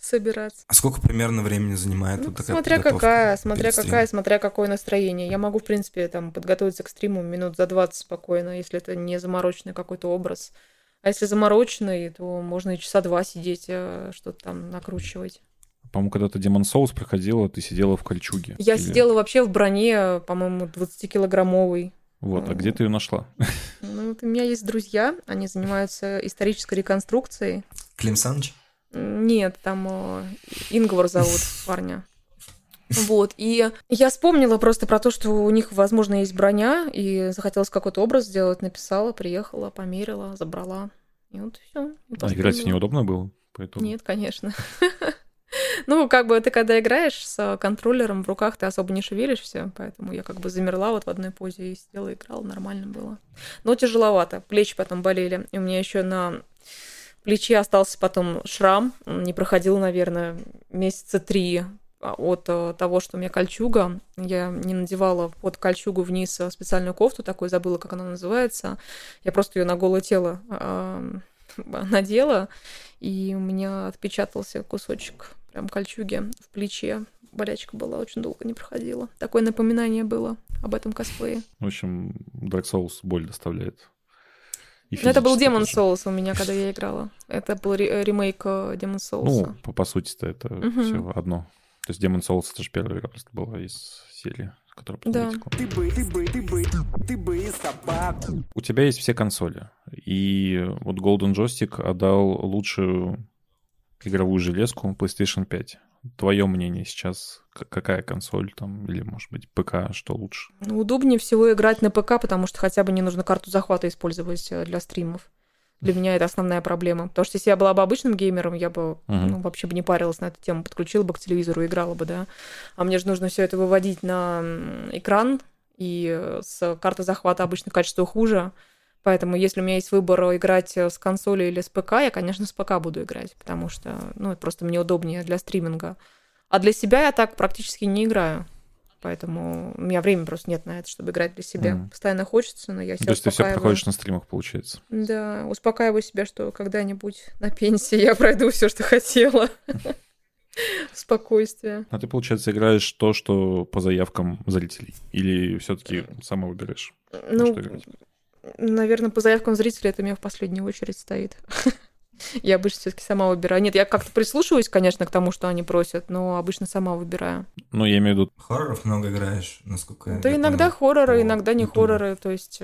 Собираться. А сколько примерно времени занимает ну, вот такая смотря подготовка? Какая, смотря какая, смотря какое настроение. Я могу, в принципе, там подготовиться к стриму минут за двадцать спокойно, если это не замороченный какой-то образ. А если замороченный, то можно и часа два сидеть, что-то там накручивать. По-моему, когда ты Demon's Souls проходила, ты сидела в кольчуге. Я или... сидела вообще в броне, по-моему, двадцатикилограммовой. Вот, а где ты ее нашла? Ну, вот у меня есть друзья, они занимаются исторической реконструкцией. Клим Саныч? Нет, там Ингвар зовут парня. Вот, и я вспомнила просто про то, что у них, возможно, есть броня, и захотелось какой-то образ сделать, написала, приехала, померила, забрала, и вот всё. А играть в неё удобно было? Поэтому... Нет, конечно. Ну, как бы ты когда играешь с контроллером в руках, ты особо не шевелишься, поэтому я как бы замерла вот в одной позе и сидела, играла, нормально было. Но тяжеловато, плечи потом болели, и у меня еще на плече остался потом шрам, он не проходил, наверное, месяца три от того, что у меня кольчуга. Я не надевала под кольчугу вниз специальную кофту такую, забыла, как она называется, я просто ее на голое тело надела, и у меня отпечатался кусочек прям кольчуги в плече. Болячка была, очень долго не проходила. Такое напоминание было об этом косплее. В общем, Dark Souls боль доставляет. Но это был Demon's Souls у меня, когда я играла. Это был ремейк Demon's Souls. Ну, по, по сути-то это угу. все одно. То есть Demon's Souls это же первая игра просто была из серии, которая потом вытекла. Да. Ты бы, ты бы, ты бы, ты бы собака. У тебя есть все консоли. И вот Golden Joystick отдал лучшую игровую железку PlayStation пять. Твое мнение сейчас, какая консоль там, или, может быть, ПК, что лучше? Ну, удобнее всего играть на ПК, потому что хотя бы не нужно карту захвата использовать для стримов. Для меня это основная проблема. Потому что если я была бы обычным геймером, я бы uh-huh. ну, вообще бы не парилась на эту тему, подключила бы к телевизору, играла бы, да. А мне же нужно все это выводить на экран, и с карты захвата обычно качество хуже. Поэтому, если у меня есть выбор играть с консоли или с ПК, я, конечно, с ПК буду играть, потому что, ну, просто мне удобнее для стриминга. А для себя я так практически не играю, поэтому у меня времени просто нет на это, чтобы играть для себя. Mm. Постоянно хочется, но я себя успокаиваю. То есть ты все проходишь на стримах, получается? Да, успокаиваю себя, что когда-нибудь на пенсии я пройду все, что хотела. Спокойствие. А ты, получается, играешь то, что по заявкам зрителей? Или все-таки сама выбираешь, на что играть? Наверное, по заявкам зрителей это у меня в последнюю очередь стоит. Я обычно все-таки сама выбираю. Нет, я как-то прислушиваюсь, конечно, к тому, что они просят, но обычно сама выбираю. Ну, я имею в виду... Хорроров много играешь, насколько я понимаю. Да иногда хорроры, иногда не хорроры. То есть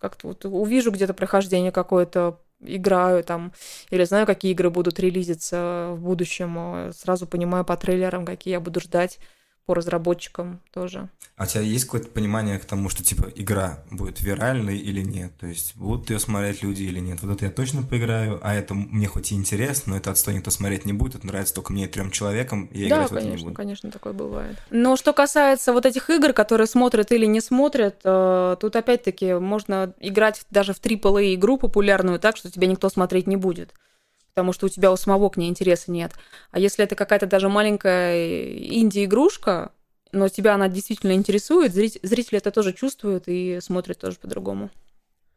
как-то вот увижу где-то прохождение какое-то, играю там, или знаю, какие игры будут релизиться в будущем, сразу понимаю по трейлерам, какие я буду ждать. по разработчикам тоже. А у тебя есть какое-то понимание к тому, что типа игра будет виральной или нет? То есть будут ее смотреть люди или нет? Вот это я точно поиграю, а это мне хоть и интересно, но это отстой никто смотреть не будет, это нравится только мне и трем человекам, и я да, играть конечно, в это не буду. Да, конечно, такое бывает. Но что касается вот этих игр, которые смотрят или не смотрят, тут опять-таки можно играть даже в трипл-эй игру популярную так, что тебя никто смотреть не будет, потому что у тебя у самого к ней интереса нет. А если это какая-то даже маленькая инди-игрушка, но тебя она действительно интересует, зрители это тоже чувствуют и смотрят тоже по-другому.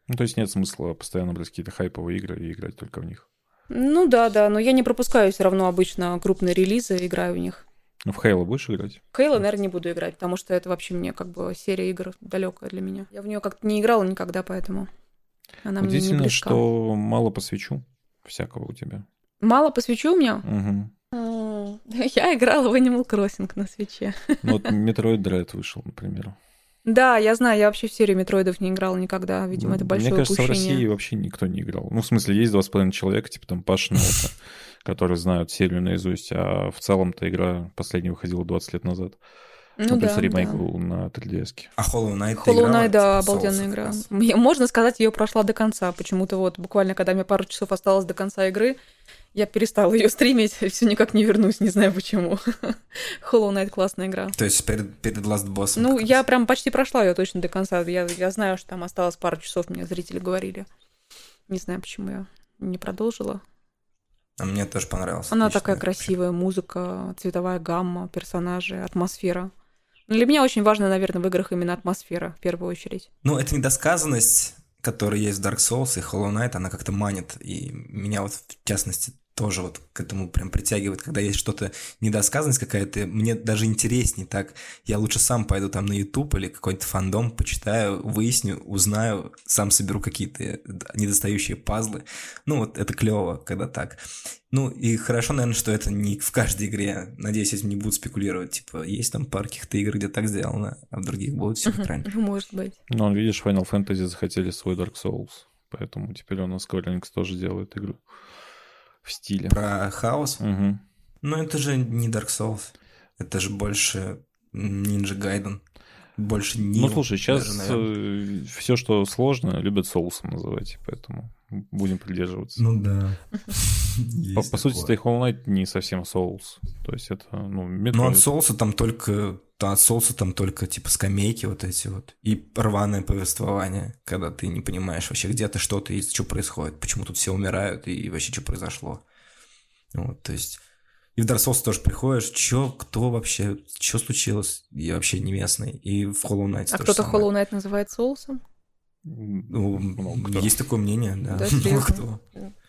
Ну, то есть нет смысла постоянно брать какие-то хайповые игры и играть только в них? Ну да, да, но я не пропускаю все равно обычно крупные релизы, играю в них. Ну, в Halo будешь играть? В Halo, наверное, не буду играть, потому что это вообще мне как бы серия игр далекая для меня. Я в нее как-то не играла никогда, поэтому она мне не близка. Удивительно, что мало посвечу. Всякого у тебя. Мало по свечу у меня? Угу. Я играла в Animal Crossing на свече. Ну, вот Metroid Dread вышел, например. Да, я знаю, я вообще в серию метроидов не играла никогда. Видимо, это большое упущение. Мне кажется, в России вообще никто не играл. Ну, в смысле, есть два с половиной человека, типа там Паша Нота, которые знают серию наизусть, а в целом-то игра последняя выходила двадцать лет назад. Ну, ну да, да. Ремейк был на три ди эс-ке. А Hollow Knight ты играла? Hollow Knight, да, обалденная игра. Можно сказать, ее прошла до конца. Почему-то вот буквально, когда мне пару часов осталось до конца игры, я перестала ее стримить, и все никак не вернусь, не знаю почему. Hollow Knight классная игра. То есть перед, перед Last Boss? Ну, я прям почти прошла ее точно до конца. Я, я знаю, что там осталось пару часов, мне зрители говорили. Не знаю, почему я не продолжила. А мне тоже понравилась. Она такая красивая, музыка, цветовая гамма, персонажи, атмосфера. Для меня очень важна, наверное, в играх именно атмосфера, в первую очередь. Ну, эта недосказанность, которая есть в Dark Souls и Hollow Knight, она как-то манит, и меня вот, в частности, тоже вот к этому прям притягивает, когда есть что-то, недосказанность какая-то, мне даже интереснее так. Я лучше сам пойду там на YouTube или какой-то фандом, почитаю, выясню, узнаю, сам соберу какие-то недостающие пазлы. Ну, вот это клево, когда так. Ну, и хорошо, наверное, что это не в каждой игре. Надеюсь, этим не будут спекулировать. Типа, есть там пара каких-то игр, где так сделано, а в других будут все правильно. Может быть. Ну, видишь, Final Fantasy захотели свой Dark Souls, поэтому теперь у нас Square Enix тоже делает игру в стиле. Про хаос? Угу. Ну, это же не Dark Souls. Это же больше Ninja Gaiden. Больше не... Ну, слушай, сейчас даже, все, что сложно, любят соусом называть, поэтому... Будем придерживаться. Ну да. По, по сути, Stay Hollow Knight не совсем Souls. То есть это, ну, Metroid. Ну, от Souls там только... От Souls там только, типа, скамейки вот эти вот. И рваное повествование, когда ты не понимаешь вообще, где ты, что ты, и что происходит. Почему тут все умирают, и вообще, что произошло. Вот, то есть... И в Dark Souls тоже приходишь, чё, кто вообще, что случилось? Я вообще не местный. И в Hollow Knight а кто-то самое. Hollow Knight называет Соусом? Ну, есть такое мнение, да. Да, кто?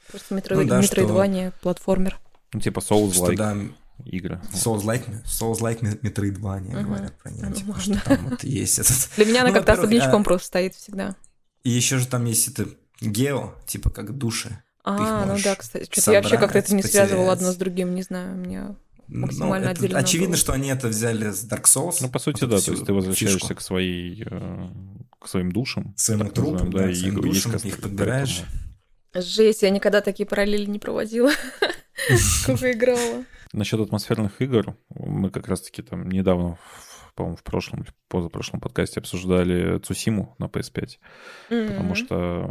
Просто метроид, ну, да, метроидвания, что... платформер. Ну, типа Souls-like да, игра. Souls-like, Souls-like метроидвания, uh-huh. говорят про нее. Ну, типа, можно. Вот есть этот... Для меня она ну, как-то особнячком а... просто стоит всегда. И еще же там есть это гео, типа как души. А, ну да, кстати. Что-то я вообще как-то это не потерять. Связывала одно с другим, не знаю, у меня... максимально ну, отделено. Очевидно, было. Что они это взяли с Dark Souls. Ну, по сути, да, то есть ты возвращаешься к, своей, к своим душам. К своему трупу, да, да, своим и душам, их, их подбираешь. Жесть, я никогда такие параллели не проводила, сколько играла. Насчет атмосферных игр, мы как раз-таки там недавно, по-моему, в прошлом или позапрошлом подкасте обсуждали Цусиму на пи эс пять, потому что...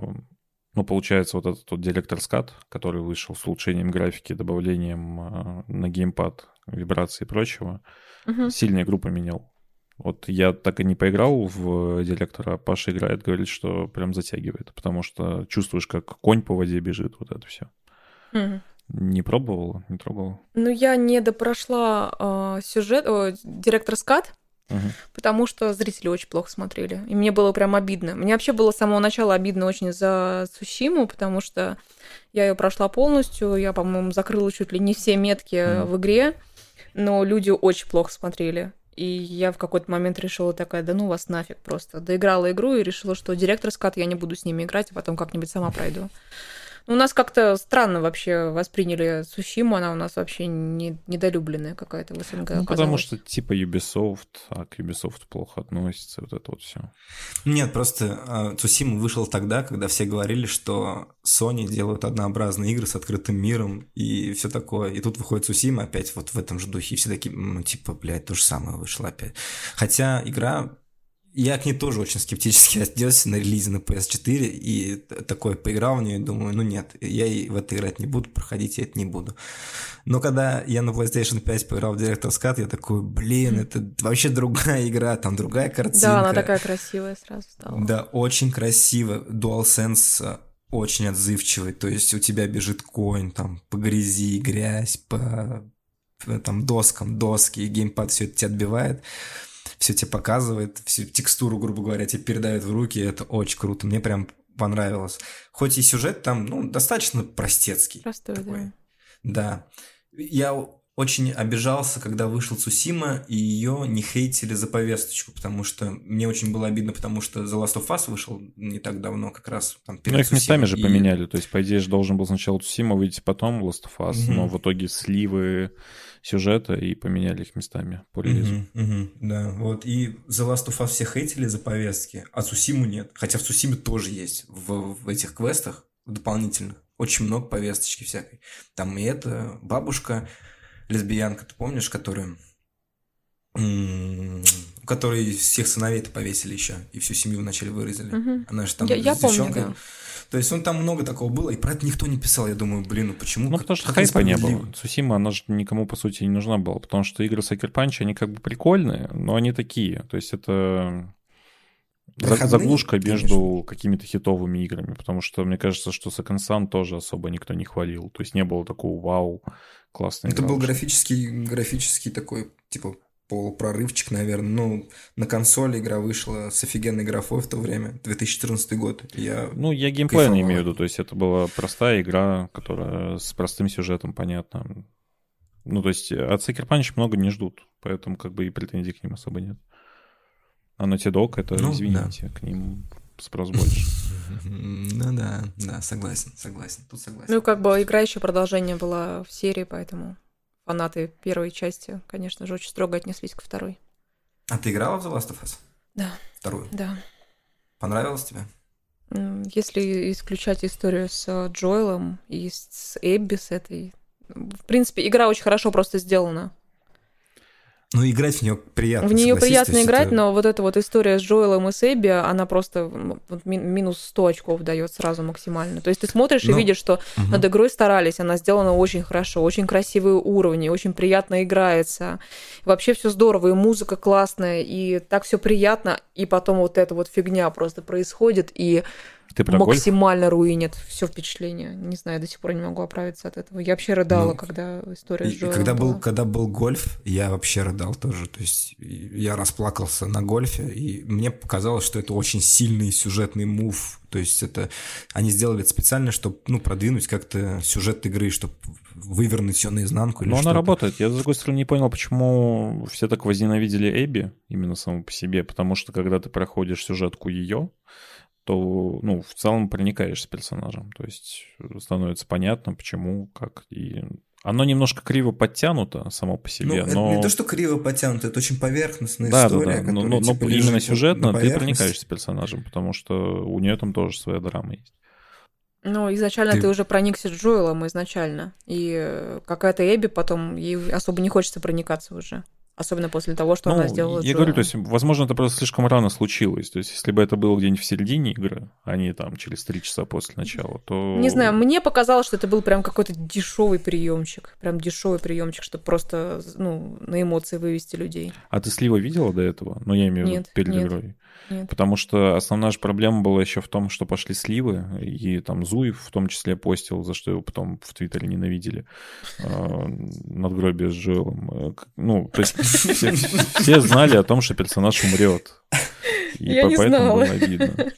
Ну, получается, вот этот вот Director's Cut, который вышел с улучшением графики, добавлением на геймпад, вибраций и прочего, uh-huh. сильно игру поменял. Вот я так и не поиграл в Директора, а Паша играет, говорит, что прям затягивает, потому что чувствуешь, как конь по воде бежит, вот это все. Uh-huh. Не пробовала? Не пробовала? Ну, я не допрошла э, сюжет, э, Director's Cut, Uh-huh. потому что зрители очень плохо смотрели. И мне было прям обидно. Мне вообще было с самого начала обидно очень за Цусиму, потому что я ее прошла полностью. Я, по-моему, закрыла чуть ли не все метки uh-huh. в игре, но люди очень плохо смотрели. И я в какой-то момент решила такая, да ну вас нафиг просто. Доиграла игру и решила, что Director's Cut я не буду с ними играть, а потом как-нибудь сама пройду. У нас как-то странно вообще восприняли Сушиму, она у нас вообще не, недолюбленная какая-то в СНГ оказалась. Ну, потому что типа Ubisoft, а к Ubisoft плохо относится, вот это вот все. Нет, просто Сушима вышел тогда, когда все говорили, что Sony делают однообразные игры с открытым миром и все такое. И тут выходит Сушима опять вот в этом же духе, и все такие, ну типа, блядь, то же самое вышло опять. Хотя игра... Я к ней тоже очень скептически отнесся на релизе на пи эс четыре, и такое поиграл в нее, думаю, ну нет, я и в это играть не буду, проходить я это не буду. Но когда я на плейстейшн пять поиграл в Director's Cut, я такой, блин, это вообще другая игра, там другая картинка. Да, она такая красивая сразу стала. Да, очень красивая, DualSense очень отзывчивый, то есть у тебя бежит конь, там, по грязи, грязь, по там, доскам, доски, и геймпад все это тебя отбивает. Все тебе показывает, всю текстуру, грубо говоря, тебе передают в руки, это очень круто, мне прям понравилось. Хоть и сюжет там, ну, достаточно простецкий. Простой, такой. Да. Да. Я очень обижался, когда вышел Сушима, и ее не хейтили за повесточку, потому что мне очень было обидно, потому что The Last of Us вышел не так давно, как раз там перед Сушимой. Ну, их местами и... же поменяли, то есть, по идее, же должен был сначала Сушима выйти, потом Last of Us, mm-hmm. но в итоге сливы... сюжета и поменяли их местами по релизу. Uh-huh, uh-huh, да, вот. И The Last of Us все хейтили за повестки, а Сушиму нет. Хотя в Сушиме тоже есть в, в этих квестах дополнительно очень много повесточки всякой. Там и эта бабушка, лесбиянка, ты помнишь, которую... у которой всех сыновей-то повесили еще, и всю семью вначале вырезали. Uh-huh. Она же там я, с девчонкой... Да. То есть, он там много такого было, и про это никто не писал. Я думаю, блин, ну почему? Ну, потому что хайпа не было. Сушима, она же никому, по сути, не нужна была, потому что игры Sucker Punch, они как бы прикольные, но они такие. То есть, это проходные, заглушка между конечно. Какими-то хитовыми играми, потому что, мне кажется, что Second Sun тоже особо никто не хвалил. То есть, не было такого вау, классной игры. Это был графический, графический такой, типа... полупрорывчик, наверное. Ну, на консоли игра вышла с офигенной графой в то время. две тысячи четырнадцатый год. Я ну, я геймплей кайфовал. Не имею в виду. То есть, это была простая игра, которая с простым сюжетом, понятно. Ну, то есть, от Sucker Punch много не ждут. Поэтому, как бы, и претензий к ним особо нет. А на Naughty Dog, это, ну, извините, да. К ним спрос больше. Ну, да, да, согласен, согласен. Тут согласен. Ну, как бы, игра еще продолжение была в серии, поэтому... Фанаты первой части, конечно же, очень строго отнеслись ко второй. А ты играла в The Last of Us? Да. Вторую? Да. Понравилось тебе? Если исключать историю с Джоэлом и с Эбби, с этой... В принципе, игра очень хорошо просто сделана. Ну, играть в нее приятно. В нее приятно играть, это... но вот эта вот история с Джоэлом и с Эбби, она просто вот, минус сто очков дает сразу максимально. То есть ты смотришь но... и видишь, что угу. над игрой старались, она сделана очень хорошо, очень красивые уровни, очень приятно играется. Вообще все здорово, и музыка классная, и так все приятно, и потом вот эта вот фигня просто происходит, и максимально гольф? Руинит все впечатление. Не знаю, до сих пор не могу оправиться от этого. Я вообще рыдала, ну, когда история и, с Джоэлом когда был, когда был гольф, я вообще рыдал тоже. То есть я расплакался на гольфе, и мне показалось, что это очень сильный сюжетный мув. То есть это они сделали это специально, чтобы ну, продвинуть как-то сюжет игры, чтобы вывернуть все наизнанку. Или но что-то. Она работает. Я, с другой стороны, не понял, почему все так возненавидели Эбби именно саму по себе. Потому что, когда ты проходишь сюжетку ее... то, ну, в целом проникаешь с персонажем. То есть становится понятно, почему, как. И оно немножко криво подтянуто само по себе. Ну, но... это не то, что криво подтянуто, это очень поверхностная да, история. Да-да-да, но, но, типа, но именно сюжетно ты проникаешь с персонажем, потому что у нее там тоже своя драма есть. Ну, изначально ты... ты уже проникся с Джоэлом изначально. И какая-то Эбби потом, ей особо не хочется проникаться уже. Особенно после того, что ну, она сделала. Я говорю, то есть, возможно, это просто слишком рано случилось. То есть, если бы это было где-нибудь в середине игры, а не там через три часа после начала, то... Не знаю, мне показалось, что это был прям какой-то дешевый приемчик. Прям дешевый приемчик, чтобы просто ну, на эмоции вывести людей. А ты слива видела до этого? Ну, я имею в виду перед нет, игрой. Нет. Потому что основная же проблема была еще в том, что пошли сливы, и там Зуев в том числе постил, за что его потом в Твиттере ненавидели. Надгробие с Джоэлом. Ну, то есть... Все, все знали о том, что персонаж умрет. И я по, не поэтому было обидно.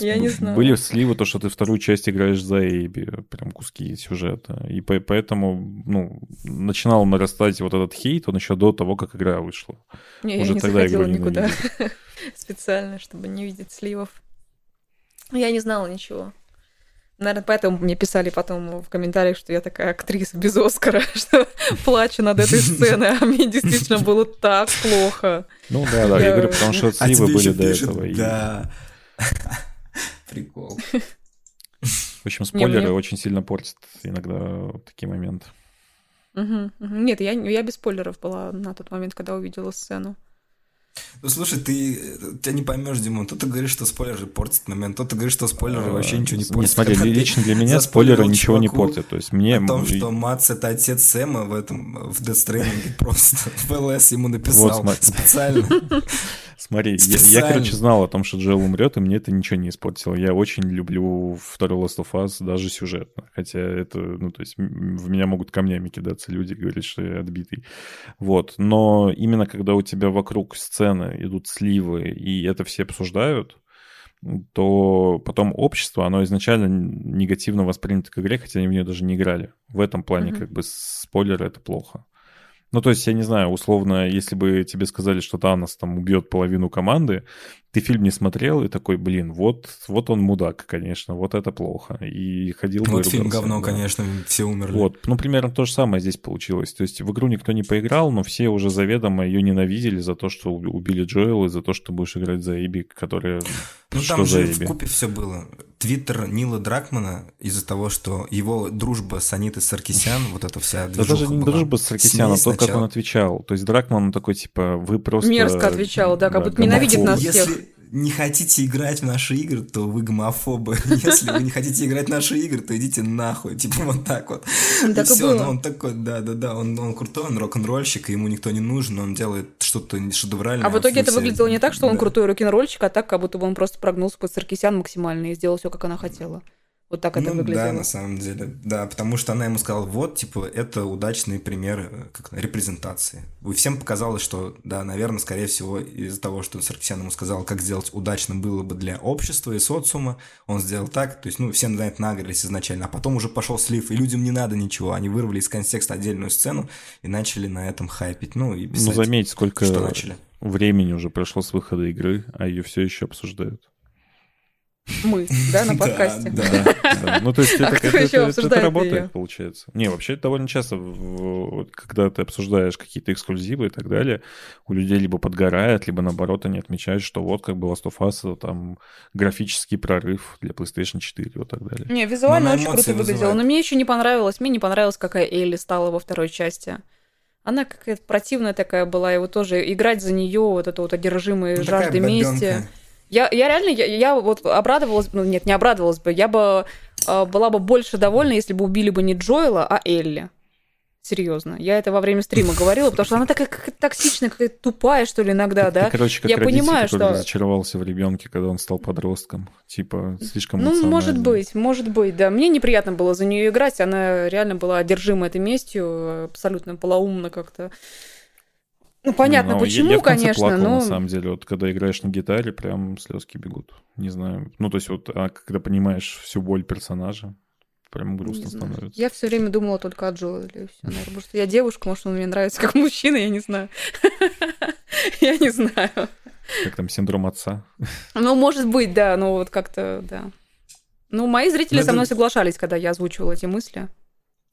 Я не знала. Были сливы, то, что ты вторую часть играешь за Эбби, прям куски сюжета. И по, поэтому ну, начинал нарастать вот этот хейт, он еще до того, как игра вышла. Не, уже я не заходила никуда специально, чтобы не видеть сливов. Я не знала ничего. Наверное, поэтому мне писали потом в комментариях, что я такая актриса без Оскара, что плачу над этой сценой, а мне действительно было так плохо. Ну да, да, я говорю, потому что отзывы были до этого. Да, прикол. В общем, спойлеры очень сильно портят иногда такие моменты. Нет, я без спойлеров была на тот момент, когда увидела сцену. Ну, слушай, ты тебя не поймешь, Димон. То ты говоришь, что спойлеры портят момент, то ты говоришь, что спойлеры вообще ничего не портят. Не, смотри, лично для меня спойлеры ничего не портят. То есть мне... О том, что Матс — это отец Сэма в этом, в Death Stranding, просто в ЛС ему написал специально. Смотри, я, короче, знал о том, что Джоэл умрет, и мне это ничего не испортило. Я очень люблю второй Last of Us, даже сюжетно. Хотя это, ну, то есть в меня могут камнями кидаться люди, говорят, что я отбитый. Вот, но именно когда у тебя вокруг сцены идут сливы, и это все обсуждают, то потом общество, оно изначально негативно воспринято к игре, хотя они в нее даже не играли. В этом плане mm-hmm. как бы спойлеры — это плохо. Ну, то есть, я не знаю, условно, если бы тебе сказали, что Танос там убьет половину команды, ты фильм не смотрел и такой, блин, вот, вот он мудак, конечно, вот это плохо. И ходил бы... Вот фильм говно, да. Конечно, все умерли. Вот, ну, примерно то же самое здесь получилось. То есть, в игру никто не поиграл, но все уже заведомо ее ненавидели за то, что убили Джоэла, и за то, что будешь играть за Эбби, которая... Ну, что там же вкупе все было. Твиттер Нила Дракмана из-за того, что его дружба с Анитой Саркисян, вот эта вся движуха была. Да даже не дружба с Саркисян, а то, как он отвечал. То есть Дракман такой, типа, вы просто... Мерзко отвечал, да, как будто ненавидит нас всех. Если не хотите играть в наши игры, то вы гомофобы. Если вы не хотите играть в наши игры, то идите нахуй. Типа вот так вот. И все, он такой, да-да-да, он крутой, он рок-н-ролльщик, ему никто не нужен, он делает что-то шедевральное. А в итоге это выглядело не так, что он крутой рок-н-ролльщик, а так, как будто бы он просто прогнулся под Саркисян максимально и сделал все, как она хотела. Вот так это ну, выглядело. Да, на самом деле. Да, потому что она ему сказала, вот, типа, это удачный пример как, репрезентации. И всем показалось, что, да, наверное, скорее всего, из-за того, что Саркисян ему сказал, как сделать удачно было бы для общества и социума, он сделал так, то есть, ну, все на это нагрелись изначально, а потом уже пошел слив, и людям не надо ничего, они вырвали из контекста отдельную сцену и начали на этом хайпить, ну, и писать. Ну, заметь, сколько что начали. Времени уже прошло с выхода игры, а ее все еще обсуждают. Мы, да, на подкасте. Да, да, да. Ну, то есть это, а это, это, это работает, ее? Получается. Не, вообще это довольно часто, когда ты обсуждаешь какие-то эксклюзивы и так далее, у людей либо подгорает, либо наоборот они отмечают, что вот как бы Last of Us, там графический прорыв для PlayStation четыре и вот так далее. Не, визуально очень круто выглядело, но мне еще не понравилось, мне не понравилось, какая Элли стала во второй части. Она какая-то противная такая была, и вот тоже играть за нее, вот это вот одержимые жажды мести... Я, я реально, я, я вот обрадовалась, ну нет, не обрадовалась бы, я бы э, была бы больше довольна, если бы убили бы не Джоэла, а Элли. Серьезно. Я это во время стрима говорила, потому что она такая как, токсичная, какая-то тупая, что ли, иногда, так, да? Ты, короче, как я родитель, понимаю, который что... разочаровался в ребенке, когда он стал подростком. Типа, слишком эмоционально. Ну, может быть, может быть, да. Мне неприятно было за нее играть, она реально была одержима этой местью, абсолютно полоумно как-то. Ну, понятно, ну, почему, я, я в конце конечно, плакал, но... на самом деле, вот когда играешь на гитаре, прям слезки бегут, не знаю. Ну, то есть вот, а когда понимаешь всю боль персонажа, прям грустно становится. Я все время думала только о Джоэле, и все, наверное, потому что я девушка, может, он мне нравится как мужчина, я не знаю. Я не знаю. Как там, синдром отца? Ну, может быть, да, но вот как-то, да. Ну, мои зрители со мной соглашались, когда я озвучивала эти мысли.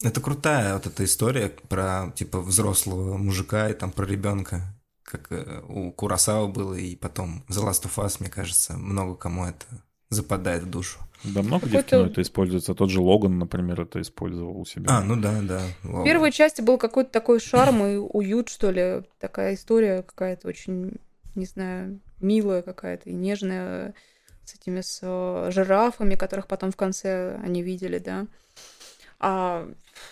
Это крутая вот эта история про, типа, взрослого мужика и там про ребенка, как у Куросава было, и потом The Last of Us, мне кажется, много кому это западает в душу. Да много где в кино это используется. Тот же Логан, например, это использовал у себя. А, ну да, да. Логан. В первой части был какой-то такой шарм и уют, что ли. Такая история какая-то очень, не знаю, милая какая-то и нежная с этими с жирафами, которых потом в конце они видели, да. А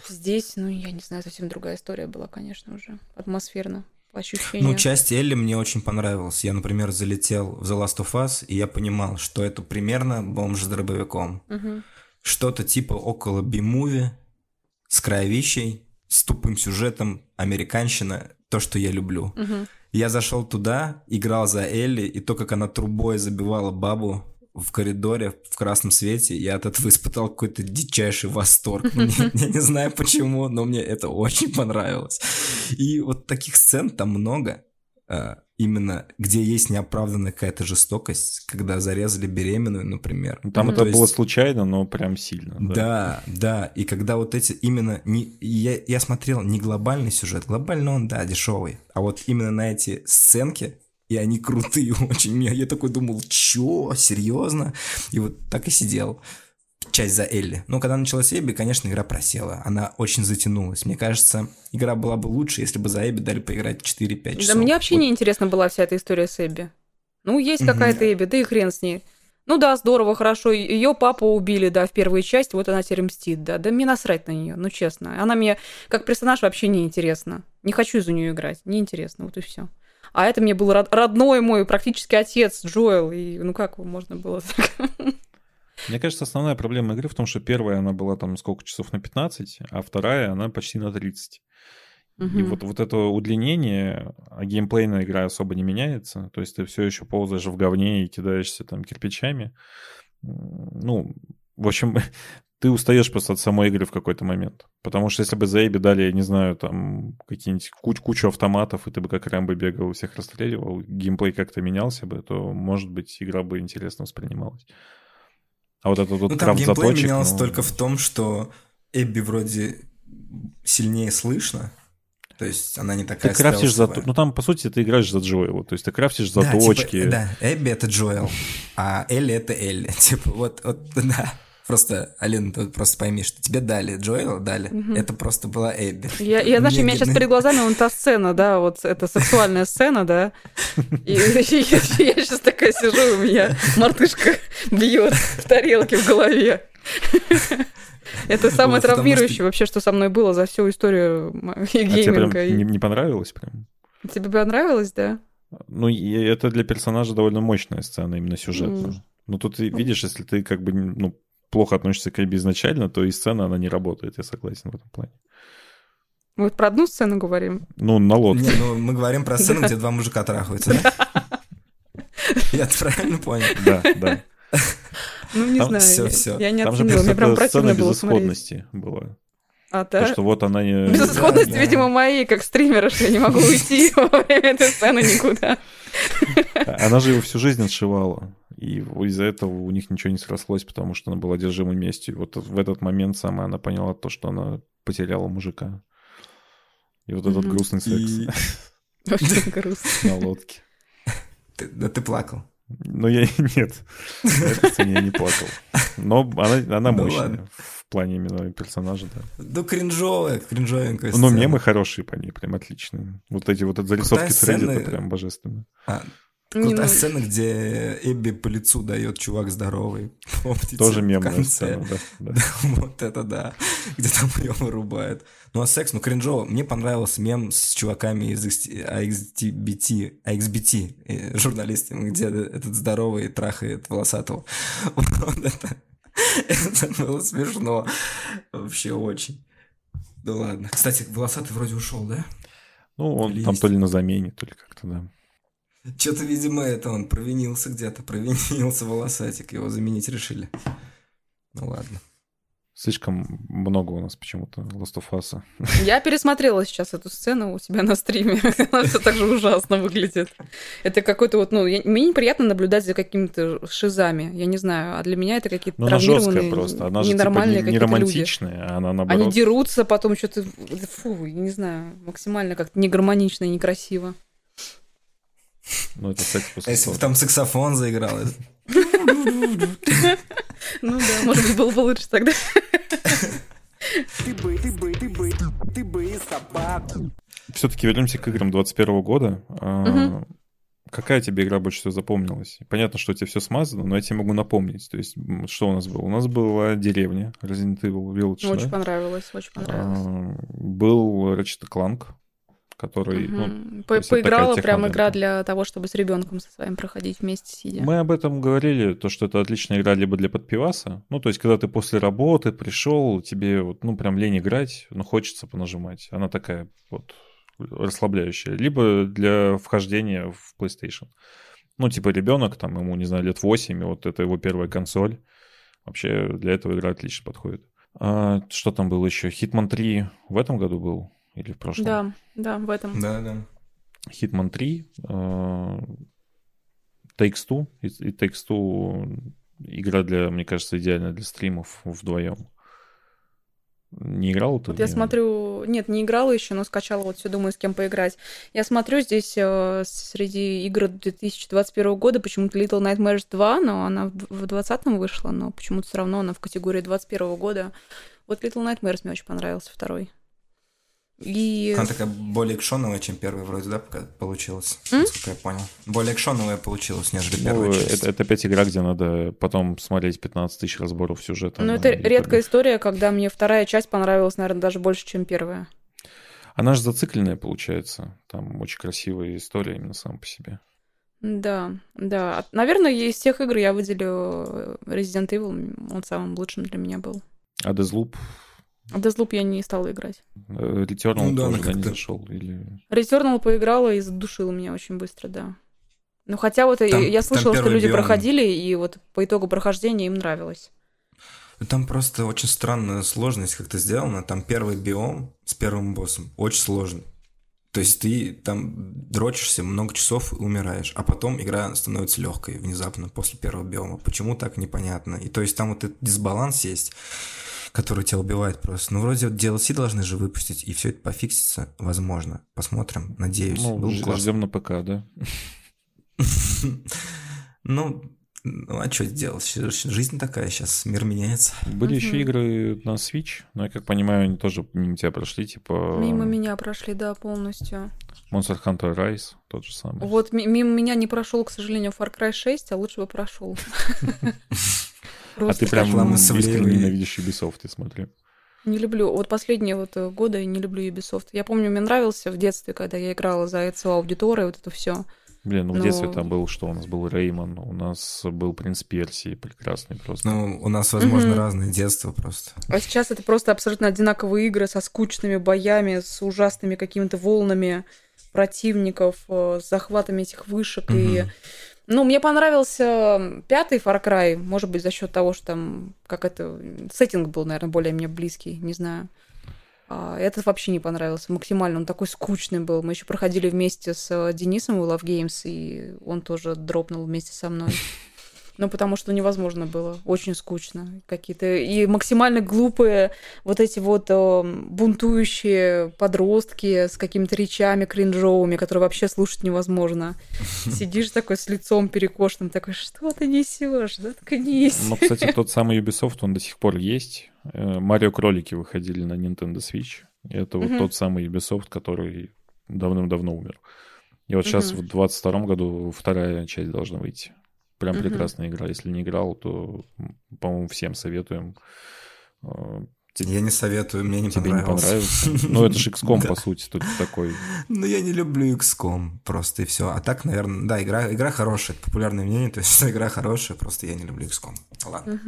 здесь, ну, я не знаю, совсем другая история была, конечно, уже атмосферно, ощущение. Ну, часть Элли мне очень понравилась. Я, например, залетел в The Last of Us, и я понимал, что это примерно бомж с дробовиком. Угу. Что-то типа около би-муви, с кровищей, с тупым сюжетом, американщина, то, что я люблю. Угу. Я зашел туда, играл за Элли, и то, как она трубой забивала бабу, в коридоре в красном свете, я от этого испытал какой-то дичайший восторг. Я не знаю почему, но мне это очень понравилось. И вот таких сцен там много. именно где есть неоправданная какая-то жестокость, когда зарезали беременную, например. Там ну, это есть... было случайно, но прям сильно. Да, да, да. И когда вот эти именно... Не... Я, я смотрел не глобальный сюжет, глобально он, да, дешевый, а вот именно на эти сценки, и они крутые очень. Я, я такой думал, чё, серьезно? И вот так и сидел. Часть за Элли. Но когда началась Эбби, конечно, игра просела. Она очень затянулась. Мне кажется, игра была бы лучше, если бы за Эбби дали поиграть четыре-пять часов. Да мне вообще вот. не интересна была вся эта история с Эбби. Ну, есть какая-то mm-hmm. Эбби, да и хрен с ней. Ну да, здорово, хорошо. Ее папу убили, да, в первую часть, вот она теперь мстит, да. Да мне насрать на нее, ну честно. Она мне как персонаж вообще не интересна. Не хочу за нее играть, неинтересно, вот и все. А это мне был родной мой практически отец Джоэл, и ну как можно было так... Мне кажется, основная проблема игры в том, что первая она была там сколько часов на пятнадцать, а вторая она почти на тридцать. Угу. И вот, вот это удлинение, а геймплейная игра особо не меняется. То есть ты все еще ползаешь в говне и кидаешься там кирпичами. Ну, в общем, ты устаешь просто от самой игры в какой-то момент. Потому что если бы за Эбби дали, я не знаю, там какие-нибудь куч- кучу автоматов, и ты бы как Рэмбо бегал и всех расстреливал, геймплей как-то менялся бы, то, может быть, игра бы интересно воспринималась. А вот этот вот ну, там геймплей менялся ну... только в том, что Эбби вроде сильнее слышно, то есть она не такая ты крафтишь за... Ну там, по сути, ты играешь за Джоэла, то есть ты крафтишь да, заточки. Типа, да, Эбби — это Джоэл, а Элли — это Элли. Типа вот, вот, да. Просто, Алина, ты просто пойми, что тебе дали Джоэла, дали. Угу. Это просто была Эбби. Я, я знаешь, у меня сейчас перед глазами вон та сцена, да, вот эта сексуальная сцена, да. И я сейчас такая сижу, у меня мартышка бьет в тарелке в голове. Это самое травмирующее вообще, что со мной было за всю историю гейминга. Тебе не понравилось прям? Тебе понравилось, да? Ну, это для персонажа довольно мощная сцена, именно сюжетная. Но тут, видишь, если ты как бы, ну, плохо относишься к Эбби изначально, то и сцена, она не работает, я согласен в этом плане. Мы вот про одну сцену говорим? Ну, на лодке. Не, ну, мы говорим про сцену, где два мужика трахаются. Я правильно понял? Да, да. Ну, не знаю, я не оценила, мне прям противно было смотреть. Сцена безысходности была. А, да? То, что вот она не... Безысходность, да, видимо, да. моей, как стримера, что я не могу уйти во время этой сцены никуда. Она же его всю жизнь отшивала, и из-за этого у них ничего не срослось, потому что она была одержима местью. Вот в этот момент сама она поняла то, что она потеряла мужика. И вот этот грустный секс. Очень грустный. На лодке. Да ты плакал. Ну, я... Нет. Я не плакал. Но она мощная. В плане именно персонажа, да. Ну, кринжовая, кринжовенькая сцена. Но мемы хорошие по ней, прям отличные. Вот эти вот зарисовки с Reddit прям божественные. А, крутая сцена, где Эбби по лицу дает чувак здоровый. Помните, тоже мемная сцена, да. Вот это да, где там ее вырубают. Ну, а секс, ну, кринжово. Мне понравился мем с чуваками из эй икс би ти, журналистами, где этот здоровый трахает волосатого. Вот это... Это было смешно. Вообще очень. Да ладно. Кстати, волосатый вроде ушел, да? Ну, он или там есть? То ли на замене, то ли как-то, да. Что-то, видимо, это он провинился где-то. Провинился волосатик. Его заменить решили. Ну ладно. Слишком много у нас почему-то Last of Us. Я пересмотрела сейчас эту сцену у себя на стриме. Она все так же ужасно выглядит. Это какой-то вот, ну, я, мне неприятно наблюдать за какими-то шизами. Я не знаю, а для меня это какие-то ну, травмированные, ненормальные какие-то люди. Она же типа не, не романтичная, а она наоборот. Они дерутся, потом что-то, фу, я не знаю, максимально как-то негармонично и некрасиво. Ну, это секс после. А если бы там саксофон заиграл, ну да, может быть, было бы лучше тогда. Ты бы, ты бы, ты бы, ты бы собака. Все-таки вернемся к играм двадцать первого года. Угу. Какая тебе игра больше всего запомнилась? Понятно, что у тебя все смазано, но я тебе могу напомнить. То есть, что у нас было? У нас была деревня Resident Evil Village. Очень да? понравилось, очень понравилось. А, был Ratchet энд Clank, который... Угу. Ну, По- поиграла прям игра для того, чтобы с ребенком со своим проходить вместе сидя. Мы об этом говорили, то, что это отличная игра либо для подпиваса, ну, то есть, когда ты после работы пришел, тебе вот, ну, прям лень играть, но хочется понажимать. Она такая вот расслабляющая. Либо для вхождения в PlayStation. Ну, типа ребенок, там, ему, не знаю, лет восемь, и вот это его первая консоль. Вообще для этого игра отлично подходит. А, что там было еще? Hitman три в этом году был? Или в прошлом? Да, да, в этом. Да, да. Hitman три, Takes Two. И Takes Two игра, для, мне кажется, идеальная для стримов вдвоем. Не играла ты? Вот я смотрю... Нет, не играла еще, но скачала вот все, думаю, с кем поиграть. Я смотрю здесь э, среди игр две тысячи двадцать первого года почему-то Little Nightmares два, но она в двадцатом вышла, но почему-то все равно она в категории двадцать первого года. Вот Little Nightmares мне очень понравился, второй. И... Она такая более экшоновая, чем первая вроде, да, получилась, mm? насколько я понял. Более экшоновая получилась, нежели первая ну, часть. Это, это опять игра, где надо потом смотреть пятнадцать тысяч разборов сюжета. Ну, это редкая история, когда мне вторая часть понравилась, наверное, даже больше, чем первая. Она же зацикленная получается. Там очень красивая история именно сама по себе. Да, да. Наверное, из всех игр я выделю Resident Evil. Он самым лучшим для меня был. А Deathloop... А Deathloop я не стала играть. Returnal ну, да, тоже не зашел. Или... Returnal поиграла и задушила меня очень быстро, да. Ну, хотя вот там, я слышала, что люди биом... проходили, и вот по итогу прохождения им нравилось. Там просто очень странная сложность как-то сделана. Там первый биом с первым боссом очень сложный. То есть ты там дрочишься много часов и умираешь, а потом игра становится легкой внезапно после первого биома. Почему так, непонятно. И то есть там вот этот дисбаланс есть, который тебя убивает просто. Ну, вроде ди эл си должны же выпустить, и все это пофиксится, возможно. Посмотрим, надеюсь. Ну, Был ждем классно. На ПК, да? Ну, а что делать? Жизнь такая сейчас, мир меняется. Были еще игры на Switch, но, я как понимаю, они тоже мимо тебя прошли, типа... Мимо меня прошли, да, полностью. Monster Hunter Rise, тот же самый. Вот мимо меня не прошел, к сожалению, Far Cry шесть, а лучше бы прошел. Просто а ты прям искренне ненавидишь Ubisoft, я смотрю. Не люблю. Вот последние вот годы не люблю Ubisoft. Я помню, мне нравился в детстве, когда я играла за Ezio Auditore, вот это все. Блин, ну Но... в детстве там был, что у нас был Рейман, у нас был Принц Персии, прекрасный просто. Ну, у нас, возможно, mm-hmm. разное детство просто. А сейчас это просто абсолютно одинаковые игры со скучными боями, с ужасными какими-то волнами противников, с захватами этих вышек mm-hmm. и... Ну, мне понравился пятый Far Cry, может быть, за счет того, что там, как это, сеттинг был, наверное, более мне близкий, не знаю. А этот вообще не понравился максимально, он такой скучный был. Мы еще проходили вместе с Денисом в Love Games, и он тоже дропнул вместе со мной. Ну, потому что невозможно было, очень скучно какие-то. И максимально глупые вот эти вот э, бунтующие подростки с какими-то речами кринжовыми, которые вообще слушать невозможно. Сидишь такой с лицом перекошенным, такой, что ты несешь, заткнись. Ну, кстати, тот самый Ubisoft, он до сих пор есть. Марио-кролики выходили на Nintendo Switch. Это вот mm-hmm. тот самый Ubisoft, который давным-давно умер. И вот сейчас mm-hmm. в двадцать втором году вторая часть должна выйти. Прям mm-hmm. прекрасная игра. Если не играл, то, по-моему, всем советуем. Тебе... Я не советую, мне не Тебе понравилось. Не понравилось. Ну, это же икс ком, по сути, тут такой. Ну, я не люблю икс ком просто, и все. А так, наверное, да, игра, игра хорошая. Это популярное мнение, то есть, что игра хорошая, просто я не люблю икс ком. Ладно.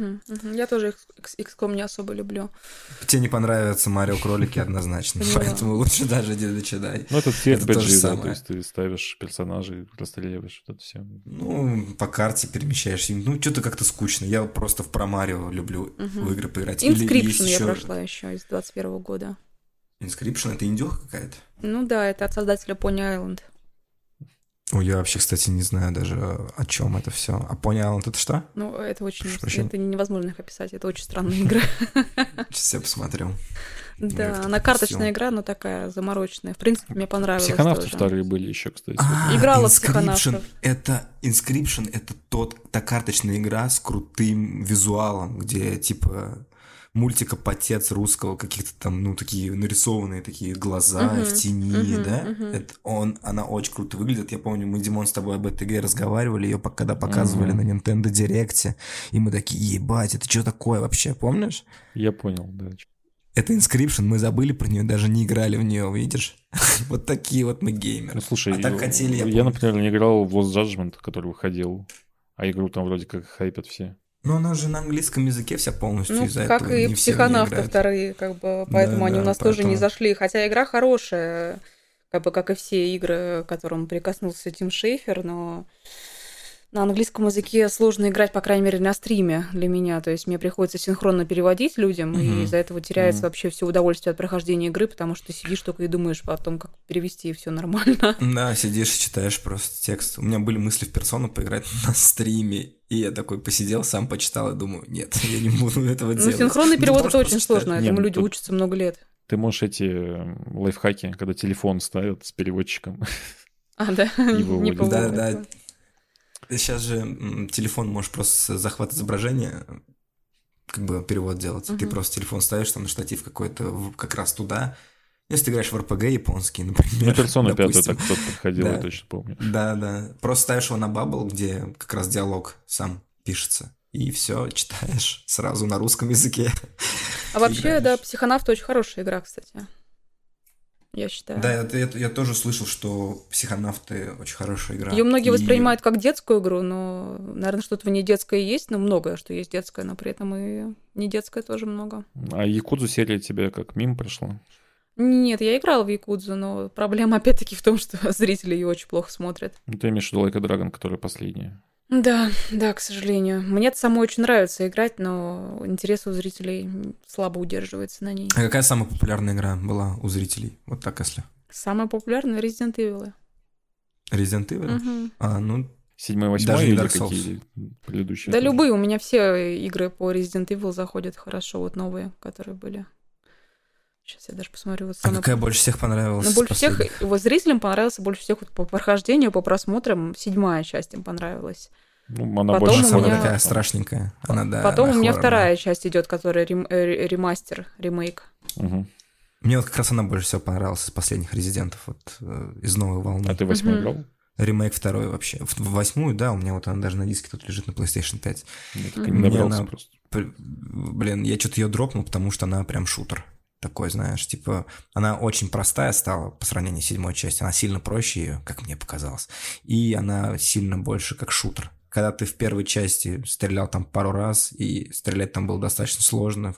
Я тоже икс ком не особо люблю. Тебе не понравятся Марио-кролики однозначно, поэтому лучше даже не начинай. Ну, это си эр пи джи, да, то есть ты ставишь персонажей, расстреливаешь, вот это все. Ну, по карте перемещаешься. Ну, что-то как-то скучно. Я просто в про Марио люблю в игры поиграть. Инскрипшн я прошла. Прошла еще из двадцать первого года. Inscription — это индюха какая-то? Ну да, это от создателя Pony Island. Ой, я вообще, кстати, не знаю даже, о чем это все. А Pony Island — это что? Ну, это очень... Прошу, это невозможно их описать, это очень странная игра. Сейчас я посмотрел. Да, она карточная игра, но такая замороченная. В принципе, мне понравилось. Психонавты вторые были еще, кстати. Играла в психонавтов. Это Inscription — это та карточная игра с крутым визуалом, где типа... мультика «Потец» русского, каких-то там, ну, такие нарисованные такие глаза uh-huh, в тени, uh-huh, да? Uh-huh. Это он, она очень круто выглядит. Я помню, мы, Димон, с тобой об этой игре разговаривали, ее когда показывали uh-huh. на Nintendo Direct'е, и мы такие, ебать, это что такое вообще, помнишь? Я понял, да. Это Inscription, мы забыли про нее, даже не играли в нее, видишь? Вот такие вот мы геймеры. Ну, слушай, а так хотели, я, я, например, не играл в Lost Judgment, который выходил, а игру там вроде как хайпят все. Ну, она же на английском языке вся полностью ну, из-за этого. Ну, как и психонавты вторые, как бы, поэтому да, они да, у нас поэтому... тоже не зашли. Хотя игра хорошая, как бы, как и все игры, к которым прикоснулся Тим Шейфер, но На английском языке сложно играть, по крайней мере, на стриме для меня. То есть мне приходится синхронно переводить людям, mm-hmm. и из-за этого теряется mm-hmm. вообще все удовольствие от прохождения игры, потому что ты сидишь только и думаешь о том, как перевести, и все нормально. Да, сидишь и читаешь просто текст. У меня были мысли в персону поиграть на стриме, и я такой посидел, сам почитал и думаю, нет, я не буду этого делать. Ну, синхронный перевод — это очень сложно, этому люди учатся много лет. Ты можешь эти лайфхаки, когда телефон ставят с переводчиком. А, да? Не Да, да. Сейчас же телефон можешь просто захват изображения, как бы перевод делать. Uh-huh. Ты просто телефон ставишь там на штатив какой-то как раз туда. Если ты играешь в эр пи гэ японский, например. Ну, Персона пятая так кто-то подходил, да. Я точно помню. Да, да. Просто ставишь его на бабл, где как раз диалог сам пишется. И все читаешь сразу на русском языке. А вообще, играешь. Да, Психонавт очень хорошая игра, кстати. Я считаю. Да, я, я, я тоже слышал, что Психонавты очень хорошая игра. Ее многие и... воспринимают как детскую игру, но, наверное, что-то в ней детское есть, но многое, что есть детское, но при этом и не детское тоже много. А Якудзу серия тебе как мимо пришла? Нет, я играла в Якудзу, но проблема опять-таки в том, что зрители ее очень плохо смотрят. Ты имеешь в виду Like a Dragon, которая последняя? Да, да, к сожалению. Мне это самой очень нравится играть, но интерес у зрителей слабо удерживается на ней. А какая самая популярная игра была у зрителей? Вот так, если. Самая популярная — Resident Evil. Resident Evil? Угу. А, ну... Седьмая, восьмая или какие предыдущие? Да, тоже. Любые. У меня все игры по Resident Evil заходят хорошо, вот новые, которые были. Сейчас я даже посмотрю. Вот самая... А какая больше всех понравилась? Ну, больше всех его зрителям понравился, больше всех вот по прохождению, по просмотрам. Седьмая часть им понравилась. Ну, она потом больше самая меня... такая страшненькая. Она, да, потом она у меня вторая часть идет, которая рем... ремастер, ремейк. Угу. Мне вот как раз она больше всего понравилась из последних резидентов, вот из новой волны. А ты восьмую играл? Угу. Ремейк второй вообще. В восьмую, да, у меня вот она даже на диске тут лежит на плейстейшн пять. Я так и не добрался она... просто. Блин, я что-то ее дропнул, потому что она прям шутер. Такой, знаешь, типа, она очень простая стала по сравнению с седьмой частью, она сильно проще ее, как мне показалось, и она сильно больше как шутер. Когда ты в первой части стрелял там пару раз, и стрелять там было достаточно сложно,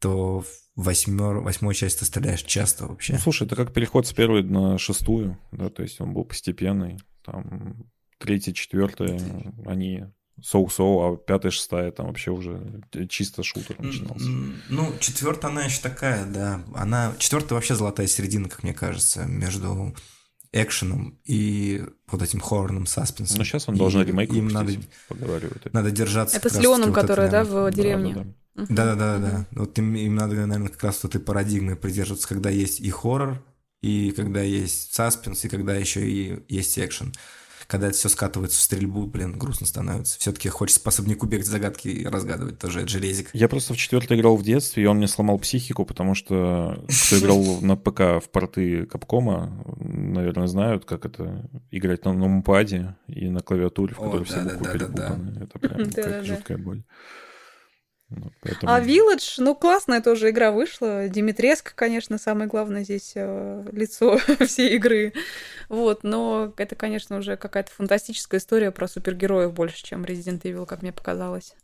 то в восьмер, восьмой части ты стреляешь часто вообще. Ну, слушай, это как переход с первой на шестую, да, то есть он был постепенный, там, третья, четвертая, они... соу-соу, а пятая, шестая там вообще уже чисто шутер начинался. Ну, четвертая она еще такая, да. Она... Четвертая вообще золотая середина, как мне кажется, между экшеном и вот этим хоррорным саспенсом. Но сейчас он должен ремейк выпустить, надо... поговаривать. Надо держаться. Это с Леоном, который, да, в деревне? Да-да-да. Вот им надо, наверное, как раз этой парадигмой придерживаться, когда есть и хоррор, и когда есть саспенс, и когда еще и есть экшен. Когда это все скатывается в стрельбу, блин, грустно становится. Все-таки хочется по особняку бегать, загадки и разгадывать тоже, это железик. Я просто в четвертый играл в детстве, и он мне сломал психику, потому что кто играл на ПК в порты Капкома, наверное, знают, как это играть на номпаде и на клавиатуре, в которой все буквы перепутаны. Это прям жуткая боль. Поэтому... А Village, ну, классная тоже игра вышла. Димитреск, конечно, самое главное здесь э, лицо всей игры. Вот, но это, конечно, уже какая-то фантастическая история про супергероев больше, чем Resident Evil, как мне показалось.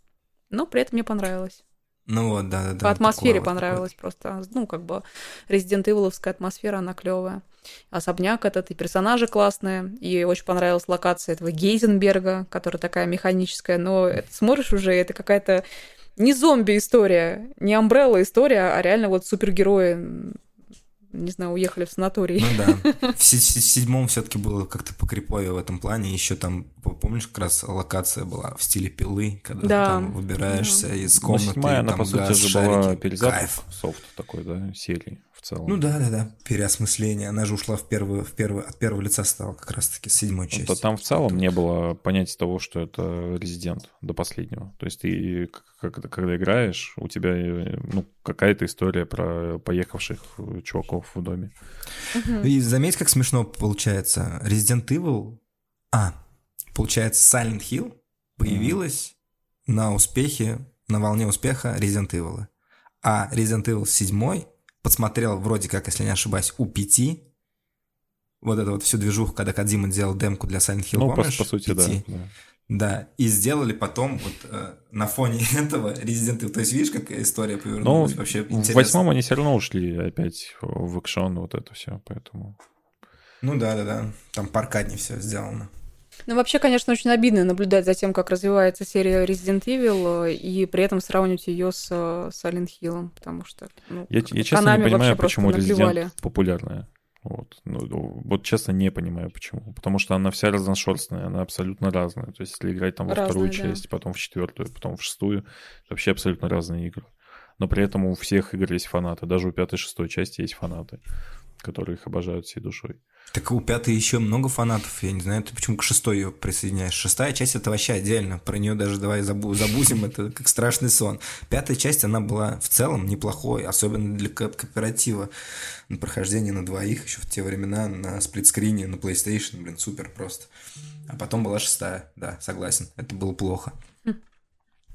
Но при этом мне понравилось. Ну вот, да, да, да. По атмосфере такое, понравилось вот, просто. Ну, как бы Resident Evil-овская атмосфера, она клевая. Особняк этот, и персонажи классные. И очень понравилась локация этого Гейзенберга, которая такая механическая. Но это, смотришь уже, это какая-то не зомби-история, не амбрелла-история, а реально вот супергерои, не знаю, уехали в санаторий. Ну да. В седьмом все-таки было как-то покриповее в этом плане. Еще там, помнишь, как раз локация была в стиле пилы, когда да. ты там выбираешься да. из комнаты. Ну, седьмая, она, по сути, же была перезапуск софт такой, да, серии в целом. Ну да, да, да, переосмысление. Она же ушла в первую, в первую, от первого лица стала как раз-таки с седьмой части. Вот, а там в целом не было понятия того, что это Резидент до последнего. То есть ты, когда, когда играешь, у тебя ну, какая-то история про поехавших чуваков в доме. Угу. И заметь, как смешно получается. Resident Evil... А, получается, Silent Hill появилась угу. на успехе, на волне успеха Resident Evil. А Resident Evil семь... подсмотрел, вроде как, если не ошибаюсь, у пяти. Вот это вот всю движуху, когда Кодзима делал демку для Silent Hill, ну, помнишь? Ну, по, по сути, да, да. Да, и сделали потом вот э, на фоне этого Resident Evil. То есть, видишь, какая история повернулась, ну, вообще интересно. В восьмом они все равно ушли опять в экшен, вот это все, поэтому... Ну да-да-да, там паркаднее все сделано. Ну, вообще, конечно, очень обидно наблюдать за тем, как развивается серия Resident Evil, и при этом сравнивать ее с Silent Hill, потому что... Ну, я, я честно не понимаю, почему Resident популярная. Вот. Ну, вот честно не понимаю, почему. Потому что она вся разношерстная, она абсолютно разная. То есть если играть там во разные, вторую часть, да. потом в четвертую, потом в шестую, это вообще абсолютно разные игры. Но при этом у всех игр есть фанаты. Даже у пятой и шестой части есть фанаты, которые их обожают всей душой. Так у пятой еще много фанатов, я не знаю, ты почему к шестой ее присоединяешь. Шестая часть — это вообще отдельно, про нее даже давай забу- забудем, это как страшный сон. Пятая часть, она была в целом неплохой, особенно для ко- кооператива. На прохождение на двоих, еще в те времена, на сплитскрине, на PlayStation, блин, супер просто. А потом была шестая, да, согласен, это было плохо.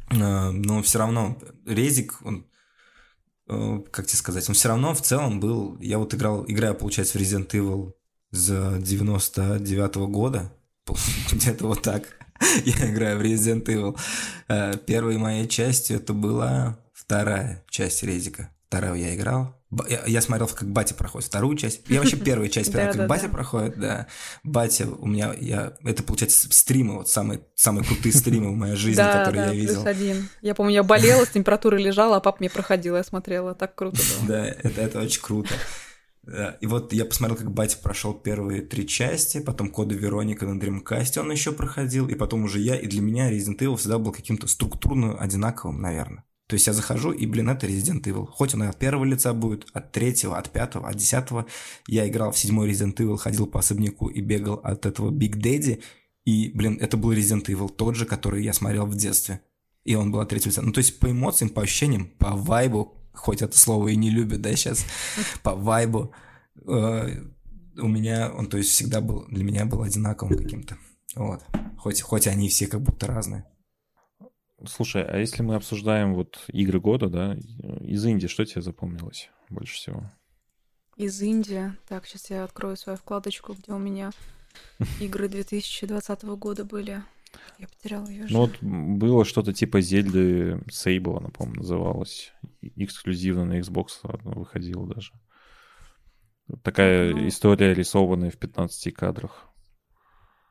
Но все равно резик, он... Как тебе сказать, он все равно в целом был... Я вот играл, играю, получается, в Resident Evil с девяносто девятого года. Где-то вот так я играю в Resident Evil. Первой моей частью это была вторая часть Резика. Вторую я играл. Я, я смотрел, как батя проходит вторую часть. Я вообще первую часть, как батя проходит, да. Батя у меня... я Это, получается, стримы, вот самые самые крутые стримы в моей жизни, которые я видел. Да, плюс один. Я помню, я болела, с температурой лежала, а папа мне проходил, я смотрела. Так круто было. Да, это очень круто. И вот я посмотрел, как батя прошел первые три части, потом Кода Вероника на Dreamcast он еще проходил, и потом уже я. И для меня Resident Evil всегда был каким-то структурно одинаковым, наверное. То есть я захожу, и, блин, это Resident Evil. Хоть он от первого лица будет, от третьего, от пятого, от десятого. Я играл в седьмой Resident Evil, ходил по особняку и бегал от этого Big Daddy. И, блин, это был Resident Evil тот же, который я смотрел в детстве. И он был от третьего лица. Ну, то есть по эмоциям, по ощущениям, по вайбу, хоть это слово и не любят, да, сейчас, по вайбу, э, у меня, он, то есть всегда был, для меня был одинаковым каким-то. Вот. Хоть, хоть они все как будто разные. Слушай, а если мы обсуждаем вот игры года, да, из Индии, что тебе запомнилось больше всего? Из Индии? Так, сейчас я открою свою вкладочку, где у меня игры две тысячи двадцатого года были. Я потеряла ее же. Ну вот было что-то типа Зельды Сейбла, она, по-моему, называлась. Эксклюзивно на Xbox выходила даже. Такая ну... история, рисованная в пятнадцати кадрах.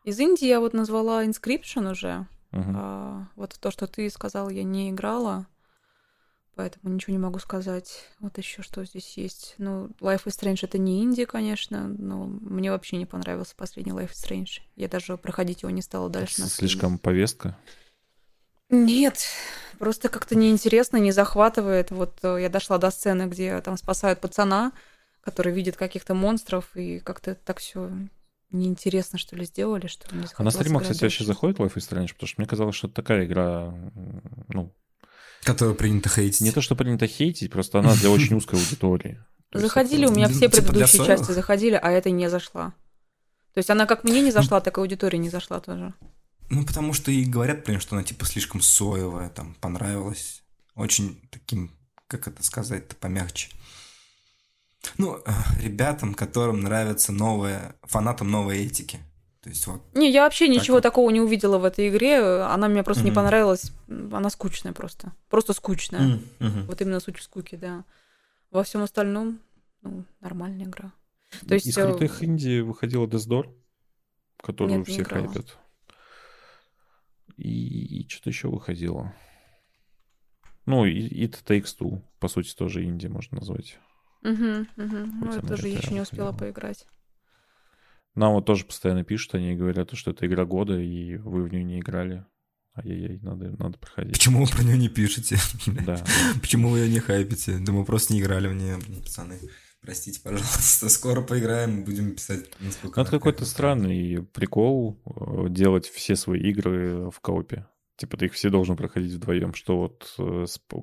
Из Индии я вот назвала Inscription уже. Uh-huh. А, вот то, что ты сказал, я не играла, поэтому ничего не могу сказать. Вот еще что здесь есть. Ну, Life is Strange — это не инди, конечно, но мне вообще не понравился последний Life is Strange. Я даже проходить его не стала дальше. Слишком повестка? Нет, просто как-то неинтересно, не захватывает. Вот я дошла до сцены, где там спасают пацана, который видит каких-то монстров, и как-то так все... неинтересно, что ли, сделали, что ли. А на стримах, кстати, вообще заходит Life is Strange? Потому что мне казалось, что это такая игра, ну... которую принято хейтить. Не то, что принято хейтить, просто она для очень узкой аудитории. Заходили, у меня все предыдущие части заходили, а эта не зашла. То есть она как мне не зашла, так и аудитории не зашла тоже. Ну, потому что и говорят, блин, что она типа слишком соевая, там, понравилась. Очень таким, как это сказать-то, помягче. Ну, ребятам, которым нравятся новые, фанатам новой этики. То есть, вот не, я вообще так ничего вот. такого не увидела в этой игре. Она мне просто mm-hmm. не понравилась. Она скучная просто. Просто скучная. Mm-hmm. Вот именно суть в скуке, да. Во всем остальном, ну, нормальная игра. То есть, Из э... крутых инди выходила Death's Door, которую Нет, все хайпят. И, и что-то еще выходило. Ну, и It Takes Two, по сути, тоже инди можно назвать. Угу, угу. Ну, я тоже еще не успела поиграть. Нам вот тоже постоянно пишут, они говорят, что это игра года, и вы в нее не играли. Ай-яй-яй, надо, надо проходить. Почему вы про нее не пишете? Да. Почему вы ее не хайпите? Да мы просто не играли в нее, пацаны. Простите, пожалуйста, скоро поиграем, будем писать. Насколько надо какой-то странный прикол делать все свои игры в коопе. Типа ты их все должен проходить вдвоем, что вот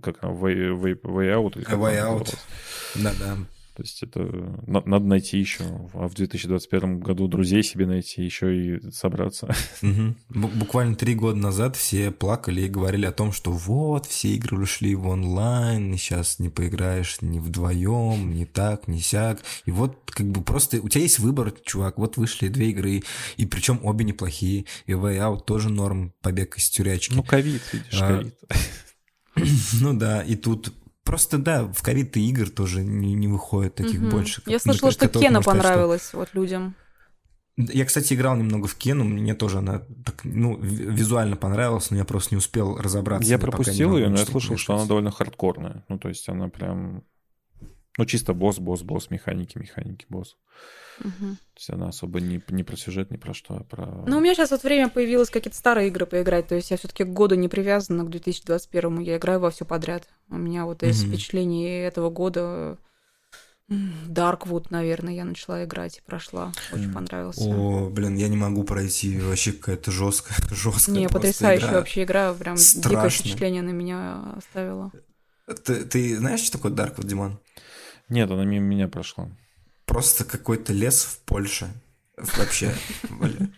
как она, way, way, way out или как way out. Да, да. То есть это надо найти еще. А в две тысячи двадцать первом году друзей себе найти, еще и собраться. Угу. Буквально три года назад все плакали и говорили о том, что вот, все игры ушли в онлайн, сейчас не поиграешь ни вдвоем, ни так, ни сяк. И вот как бы просто у тебя есть выбор, чувак, вот вышли две игры, и причем обе неплохие. И Way Out тоже норм, побег из тюрячки. Ну, ковид, видишь, ковид. Ну да, и тут... Просто, да, в ковид и игр тоже не, не выходит таких угу. больше. Я слышала, что Кена понравилось вот людям. Я, кстати, играл немного в Кену, мне тоже она так, ну, визуально понравилась, но я просто не успел разобраться. Я пропустил ее, но я слышал, что она довольно хардкорная. Ну, то есть она прям... Ну, чисто босс, босс, босс, механики, механики, босс. Угу. То есть она особо не, не про сюжет, не про что, а про... Ну, у меня сейчас вот время появилось какие-то старые игры поиграть. То есть я все-таки к году не привязана, к две тысячи двадцать первому я играю во все подряд. У меня вот из угу. впечатлений этого года... Darkwood, наверное, я начала играть и прошла. Очень понравился. О, блин, я не могу пройти. Вообще какая-то жесткая, жесткая. Не, потрясающая игра. Вообще игра. Прям страшно. Дикое впечатление на меня оставила. Ты, ты знаешь, что такое Darkwood, Диман? Нет, она мимо меня прошла. Просто какой-то лес в Польше. Вообще.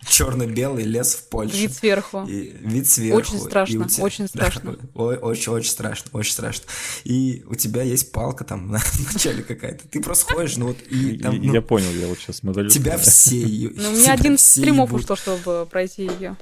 Черно-белый лес в Польше. Вид сверху. И вид сверху. Очень страшно, тебя... очень страшно. Да, очень-очень страшно, очень страшно. И у тебя есть палка там вначале какая-то. Ты просто ходишь, ну вот... И, там, ну, я понял, я вот сейчас смотрю. Тебя все... Ну, у меня один стримов ушло, чтобы пройти ее.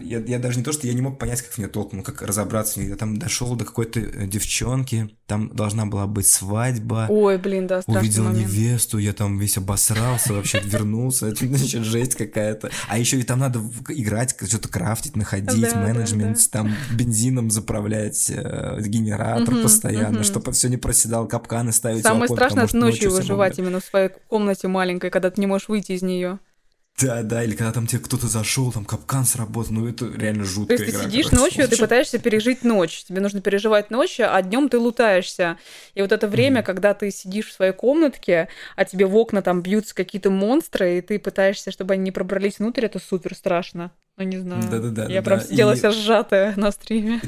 Я, я даже не то, что я не мог понять, как в нее толком, как разобраться. Я там дошел до какой-то девчонки, там должна была быть свадьба. Ой, блин, да, страшный увидел момент. Невесту, я там весь обосрался, вообще вернулся. Это, значит, жесть какая-то. А еще ведь там надо играть, что-то крафтить, находить, менеджмент, там бензином заправлять, генератор постоянно, чтобы все не проседал, капканы ставить. Самое страшное — это ночью выживать именно в своей комнате маленькой, когда ты не можешь выйти из нее. Да, да, или когда там тебе кто-то зашел, там капкан сработал, ну это реально жуткая игра. То есть игра, ты сидишь короче, ночью, ты пытаешься пережить ночь, тебе нужно переживать ночь, а днем ты лутаешься. И вот это время, mm-hmm. когда ты сидишь в своей комнатке, а тебе в окна там бьются какие-то монстры, и ты пытаешься, чтобы они не пробрались внутрь, это супер страшно. Ну не знаю, да-да-да, я да, прям да. сидела и... вся сжатая на стриме.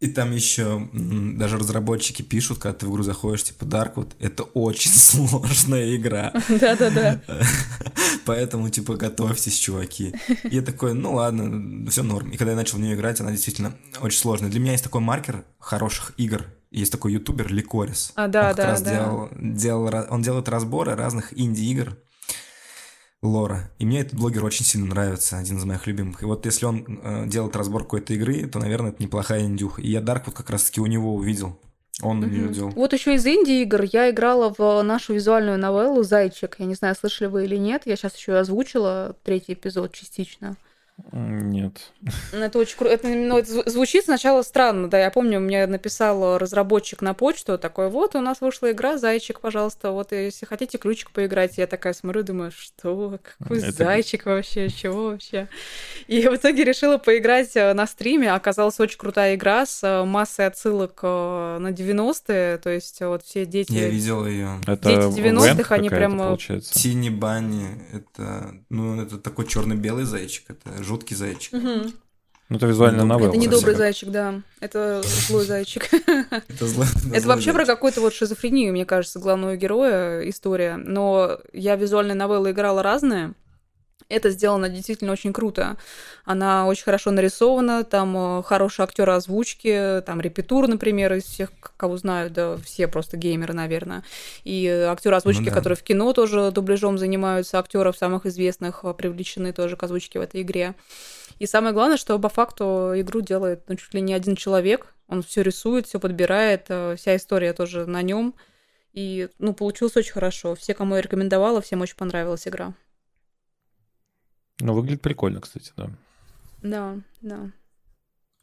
И там еще даже разработчики пишут, когда ты в игру заходишь, типа Darkwood, это очень сложная игра. Да-да-да. Поэтому, типа, готовьтесь, чуваки. И я такой, ну ладно, все норм. И когда я начал в нее играть, она действительно очень сложная. Для меня есть такой маркер хороших игр. Есть такой ютубер Ликорис. А, да, он да, как раз да. делал, делал, он делает разборы разных инди-игр. Лора. И мне этот блогер очень сильно нравится, один из моих любимых. И вот если он э, делает разбор какой-то игры, то, наверное, это неплохая индюха. И я Darkwood как раз-таки у него увидел. Он mm-hmm. ее делал. Вот еще из инди-игр я играла в нашу визуальную новеллу «Зайчик». Я не знаю, слышали вы или нет. Я сейчас еще и озвучила третий эпизод частично. Нет. Это очень круто. Это, ну, это звучит сначала странно, да. Я помню, мне написал разработчик на почту такой: вот у нас вышла игра «Зайчик», пожалуйста, вот если хотите ключик поиграть. Я такая смотрю, думаю, что? Какой это... зайчик вообще? Чего вообще? И в итоге решила поиграть на стриме. Оказалась очень крутая игра с массой отсылок на девяностые. То есть вот все дети... Я видел ее. Дети девяностых, они прям... Тини Банни. Это, ну, это такой черно-белый зайчик. Это жуткий зайчик. Угу. Ну, это визуальная новелла. Это не добрый зайчик, да. Это злой зайчик. Это вообще про какую-то вот шизофрению, мне кажется, главного героя история. Но я визуальные новеллы играла разные. Это сделано действительно очень круто. Она очень хорошо нарисована, там хорошие актеры озвучки, там Репетур, например, из всех, кого знаю, да, все просто геймеры, наверное. И актеры озвучки, ну, да. которые в кино тоже дубляжом занимаются, актеров самых известных привлечены тоже к озвучке в этой игре. И самое главное, что по факту игру делает ну, чуть ли не один человек. Он все рисует, все подбирает, вся история тоже на нем. И ну, получилось очень хорошо. Все, кому я рекомендовала, всем очень понравилась игра. Ну, выглядит прикольно, кстати, да. Да, да.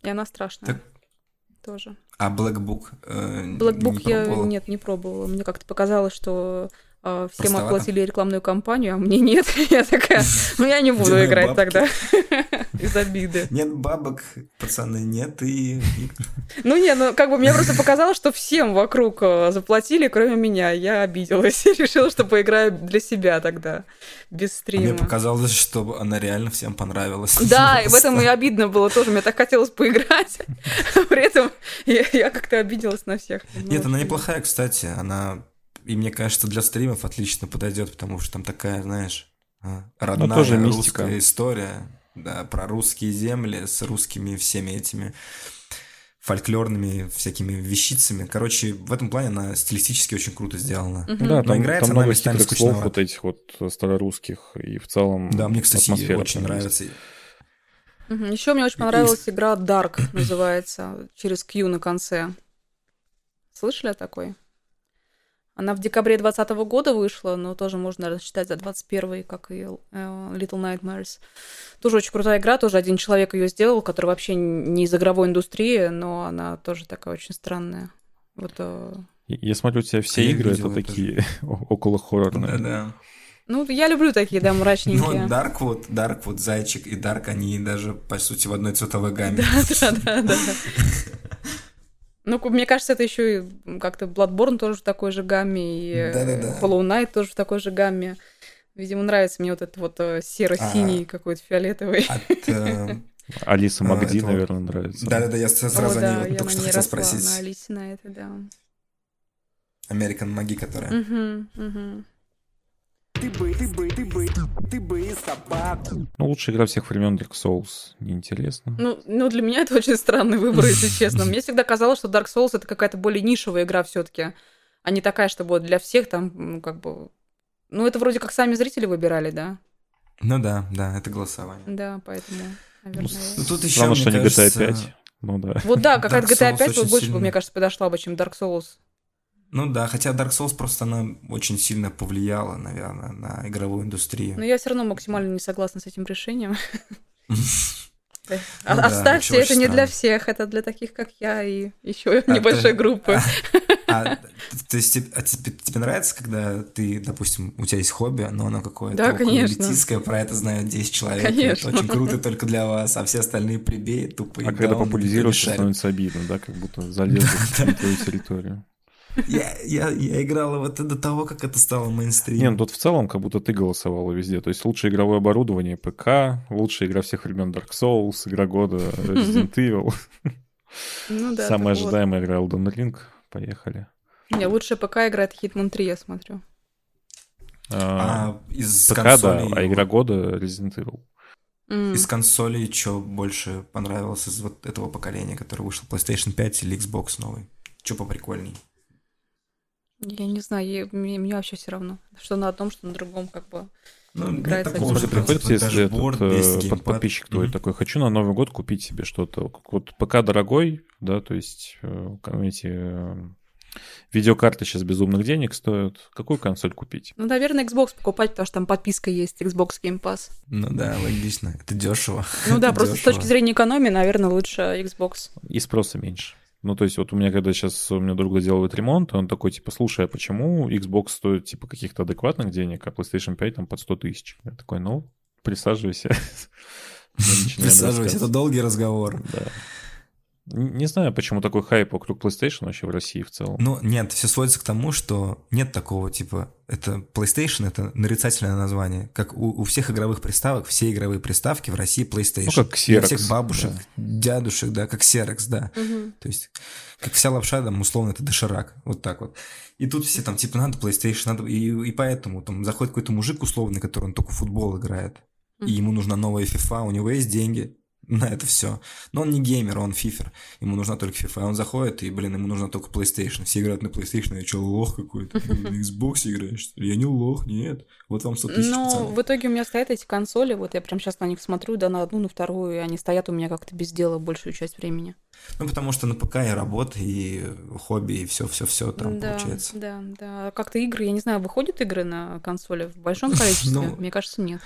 И она страшная. Так... Тоже. А Black Book? Э, Black Book я, нет, не пробовала. Мне как-то показалось, что э, всем оплатили рекламную кампанию, а мне нет. Я такая, ну я не буду играть тогда. Из обиды. Нет бабок, пацаны, нет и... Ну не, ну как бы мне просто показалось, что всем вокруг заплатили, кроме меня. Я обиделась и решила, что поиграю для себя тогда, без стрима. Мне показалось, что она реально всем понравилась. Да, и в этом и обидно было тоже. Мне так хотелось поиграть. При этом я как-то обиделась на всех. Нет, она неплохая, кстати. Она, и мне кажется, для стримов отлично подойдет, потому что там такая, знаешь, родная русская история. Да, про русские земли с русскими всеми этими фольклорными всякими вещицами. Короче, в этом плане она стилистически очень круто сделана. Mm-hmm. Да, там, играется, там много хитрых слов вот этих вот старорусских и в целом. Да, мне, кстати, очень нравится. Mm-hmm. Еще мне очень понравилась и... игра Dark, называется, через Q на конце. Слышали о такой? Она в декабре двадцатого года вышла, но тоже можно рассчитать за двадцать первый, как и Little Nightmares. Тоже очень крутая игра, тоже один человек ее сделал, который вообще не из игровой индустрии, но она тоже такая очень странная. Вот. Я смотрю, у тебя все я игры это такие около хоррорные. Да-да. Ну, я люблю такие, да, мрачненькие. Ну, Darkwood, Darkwood, Зайчик и Dark, они даже, по сути, в одной цветовой гамме. Да-да-да. Ну, мне кажется, это еще и как-то Bloodborne тоже в такой же гамме, и да-да-да. Hollow Knight тоже в такой же гамме. Видимо, нравится мне вот этот вот серо-синий а, какой-то фиолетовый. От, э... Алиса Магди, а, наверное, вот... нравится. Да-да-да, я сразу О, да, не... я только что хотел спросить. На Алисе на это, да. American Magi, которая. Угу, угу. Ты бы, ты бы, ты бы, ты бы собак. Ну, лучшая игра всех времен Dark Souls. Неинтересно. Ну, ну, для меня это очень странный выбор, если честно. Мне всегда казалось, что Dark Souls — это какая-то более нишевая игра все-таки, а не такая, чтобы для всех там, ну, как бы... Ну, это вроде как сами зрители выбирали, да? Ну да, да, это голосование. Да, поэтому, наверное... Ну, тут еще, главное, что не кажется... джи ти эй пять. Ну да. Вот да, какая-то джи ти эй пять вот больше, сильный. Мне кажется, подошла бы, чем Dark Souls. Ну да, хотя Dark Souls просто она очень сильно повлияла, наверное, на игровую индустрию. Но я все равно максимально не согласна с этим решением. Оставьте, это не для всех, это для таких, как я, и еще небольшой группы. А, то есть а тебе, тебе нравится, когда ты, допустим, у тебя есть хобби, но оно какое-то да, околоэлитистское, про это знают десять человек, конечно. Это очень круто только для вас, а все остальные плебеи тупые. А когда популяризируешь, становится обидно, да, как будто залезли на твою территорию. Я, я, я играла вот до того, как это стало мейнстримом. Не, ну тут в целом как будто ты голосовала везде. То есть лучшее игровое оборудование ПК, лучшая игра всех времен Dark Souls, игра года Resident Evil. Ну, да, самая ожидаемая вот. Игра Elden Ring. Поехали. Не, лучшая ПК игра — это Hitman три, я смотрю. А, а, из ПК, консолей... да, а игра года Resident Evil. Mm. Из консолей что больше понравилось из вот этого поколения, которое вышло? PlayStation пять или Xbox новый? Что поприкольней? Я не знаю, я, мне, мне вообще все равно, что на одном, что на другом, как бы. Ну, играет такого же приходится, если этот подписчик твой mm-hmm. такой, хочу на Новый год купить себе что-то. Вот ПК дорогой, да, то есть, эти видеокарты сейчас безумных денег стоят. Какую консоль купить? Ну, наверное, Xbox покупать, потому что там подписка есть, Xbox Game Pass. Ну да, логично, это дешево. Ну да, просто с точки зрения экономии, наверное, лучше Xbox. И спроса меньше. Ну, то есть, вот у меня, когда сейчас у меня друг доделывает ремонт, он такой, типа, слушай, а почему Xbox стоит, типа, каких-то адекватных денег, а PlayStation пять там под сто тысяч? Я такой, ну, присаживайся. Присаживайся, это долгий разговор. Не знаю, почему такой хайп вокруг PlayStation вообще в России в целом. Ну, нет, все сводится к тому, что нет такого, типа, это PlayStation, это нарицательное название. Как у, у всех игровых приставок, все игровые приставки в России PlayStation. Ну, как Xerox. Для всех бабушек, да. Дядушек, да, как Xerox, да. Угу. То есть, как вся лапша, там, условно, это доширак, вот так вот. И тут все там, типа, надо PlayStation, надо... И, и поэтому там заходит какой-то мужик условный, который он только в футбол играет, угу. и ему нужна новая FIFA, у него есть деньги на это все. Но он не геймер, он фифер. Ему нужна только FIFA. Он заходит, и, блин, ему нужна только PlayStation. Все играют на PlayStation, я что, лох какой-то? На Xbox играешь? Я не лох, нет. Вот вам сто тысяч. Ну, в итоге у меня стоят эти консоли, вот я прям сейчас на них смотрю, да, на одну, на вторую, и они стоят у меня как-то без дела большую часть времени. Ну, потому что на ПК и работа, и хобби, и все-все-все там да, получается. Да, да. Как-то игры, я не знаю, выходят игры на консоли в большом количестве? Ну... Мне кажется, нет.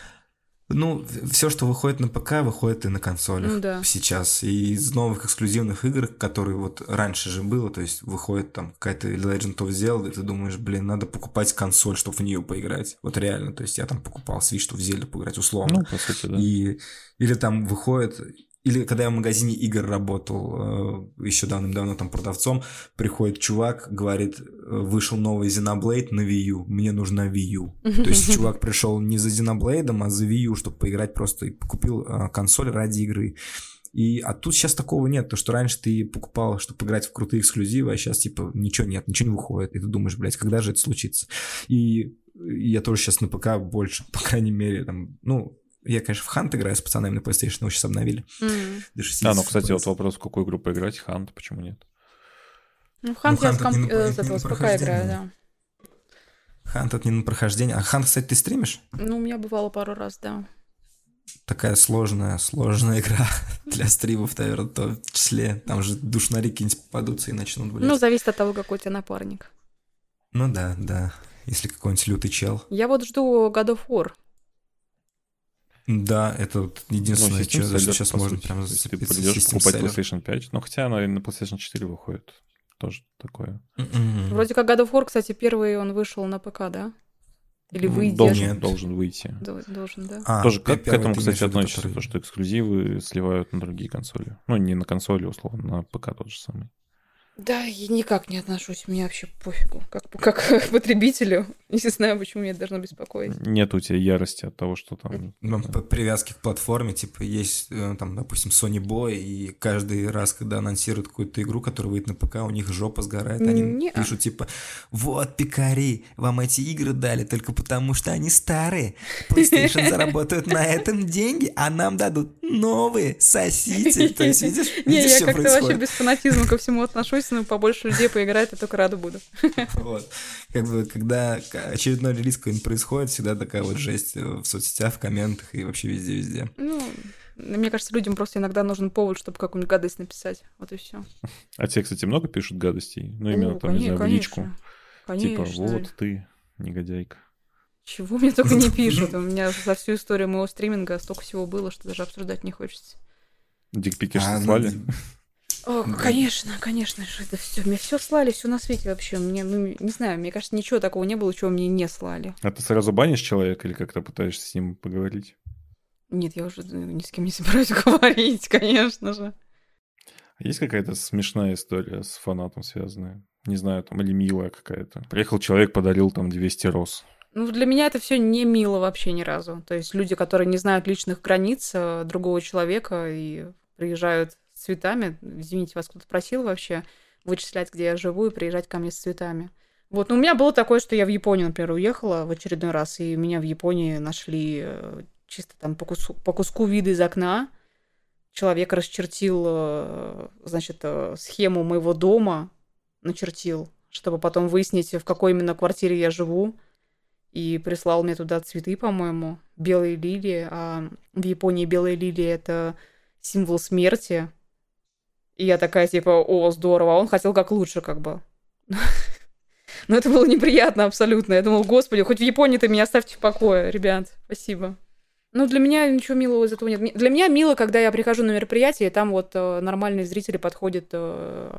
Ну, все, что выходит на ПК, выходит и на консолях ну, да. сейчас. И из новых эксклюзивных игр, которые вот раньше же было, то есть выходит там какая-то Legend of Zelda, и ты думаешь, блин, надо покупать консоль, чтобы в нее поиграть. Вот реально, то есть я там покупал Switch, чтобы в Zelda поиграть, условно. Ну, по сути, да. И... Или там выходит... Или когда я в магазине игр работал еще давным-давно там продавцом, приходит чувак, говорит, вышел новый Xenoblade на Wii U, мне нужна Wii U. То есть чувак пришел не за Xenoblade'ом, а за Wii U, чтобы поиграть просто, и купил консоль ради игры. И, а тут сейчас такого нет, то что раньше ты покупал, чтобы играть в крутые эксклюзивы, а сейчас типа ничего нет, ничего не выходит. И ты думаешь, блядь, когда же это случится? И я тоже сейчас на ПК больше, по крайней мере, там, ну... Я, конечно, в Hunt играю с пацанами на PlayStation, его сейчас обновили. Mm. А, ну, кстати, вот вопрос, в какую игру поиграть, Hunt, почему нет? Ну, в Hunt ну, я с, комп... не, э, с этого с ПК играю, да. Hunt — это не на прохождение. А Hunt, кстати, ты стримишь? Ну, у меня бывало пару раз, да. Такая сложная, сложная игра для стримов, наверное, в том числе. Там же душнари какие-нибудь попадутся и начнут, блядь. Ну, зависит от того, какой у тебя напарник. Ну да, да. Если какой-нибудь лютый чел. Я вот жду God of War. Да, это вот единственное, ну, что за что сейчас можно сути, прям зацепиться. Ты придешь покупать PlayStation пять, но хотя она и на PlayStation четыре выходит. Тоже такое. Mm-mm. Вроде как God of War, кстати, первый он вышел на ПК, да? Или выйдет? Должен, должен выйти. Должен, да. А, Тоже как, к этому, кстати, относится, который... то, что эксклюзивы сливают на другие консоли. Ну, не на консоли, условно, на ПК тот же самый. Да, я никак не отношусь, мне вообще пофигу, как, как потребителю. Не знаю, почему меня должно беспокоить. Нет у тебя ярости от того, что там... Ну, да. Привязки к платформе, типа, есть, там, допустим, Sony Boy, и каждый раз, когда анонсируют какую-то игру, которая выйдет на ПК, у них жопа сгорает, они Не-а. пишут, типа, вот, пикари, вам эти игры дали только потому, что они старые. PlayStation заработают на этом деньги, а нам дадут новые, сосите. То есть, видишь, все происходит. Я как-то вообще без фанатизма ко всему отношусь. Ну, побольше людей поиграет, я только рада буду. Вот. Как бы, когда очередной релиз какой-нибудь происходит, всегда такая вот жесть в соцсетях, в комментах и вообще везде-везде. Ну, мне кажется, людям просто иногда нужен повод, чтобы какую-нибудь гадость написать. Вот и все. А тебе, кстати, много пишут гадостей? Ну, именно О, там, конечно, не знаю, в личку. Конечно. Типа, вот ты, негодяйка. Чего мне только не пишут. У меня за всю историю моего стриминга столько всего было, что даже обсуждать не хочется. Дикпики же слали. О, да. Конечно, конечно же, это все. Мне все слали, все на свете вообще. Мне, ну, не знаю, мне кажется, ничего такого не было, чего мне не слали. А ты сразу банишь человека или как-то пытаешься с ним поговорить? Нет, я уже ни с кем не собираюсь говорить, конечно же. А есть какая-то смешная история с фанатом связанная? Не знаю, там, или милая какая-то. Приехал человек, подарил там двести роз. Ну, для меня это все не мило вообще ни разу. То есть люди, которые не знают личных границ другого человека и приезжают цветами. Извините, вас кто-то просил вообще вычислять, где я живу, и приезжать ко мне с цветами. Вот. Но у меня было такое, что я в Японию, например, уехала в очередной раз, и меня в Японии нашли чисто там по куску, по куску вида из окна. Человек расчертил, значит, схему моего дома, начертил, чтобы потом выяснить, в какой именно квартире я живу, и прислал мне туда цветы, по-моему, белые лилии. А в Японии белые лилии — это символ смерти. И я такая, типа, о, здорово, а он хотел как лучше, как бы. Но это было неприятно абсолютно. Я думала, господи, хоть в Японии-то меня оставьте в покое, ребят, спасибо. Ну, для меня ничего милого из этого нет. Для меня мило, когда я прихожу на мероприятие, и там вот э, нормальные зрители подходят э,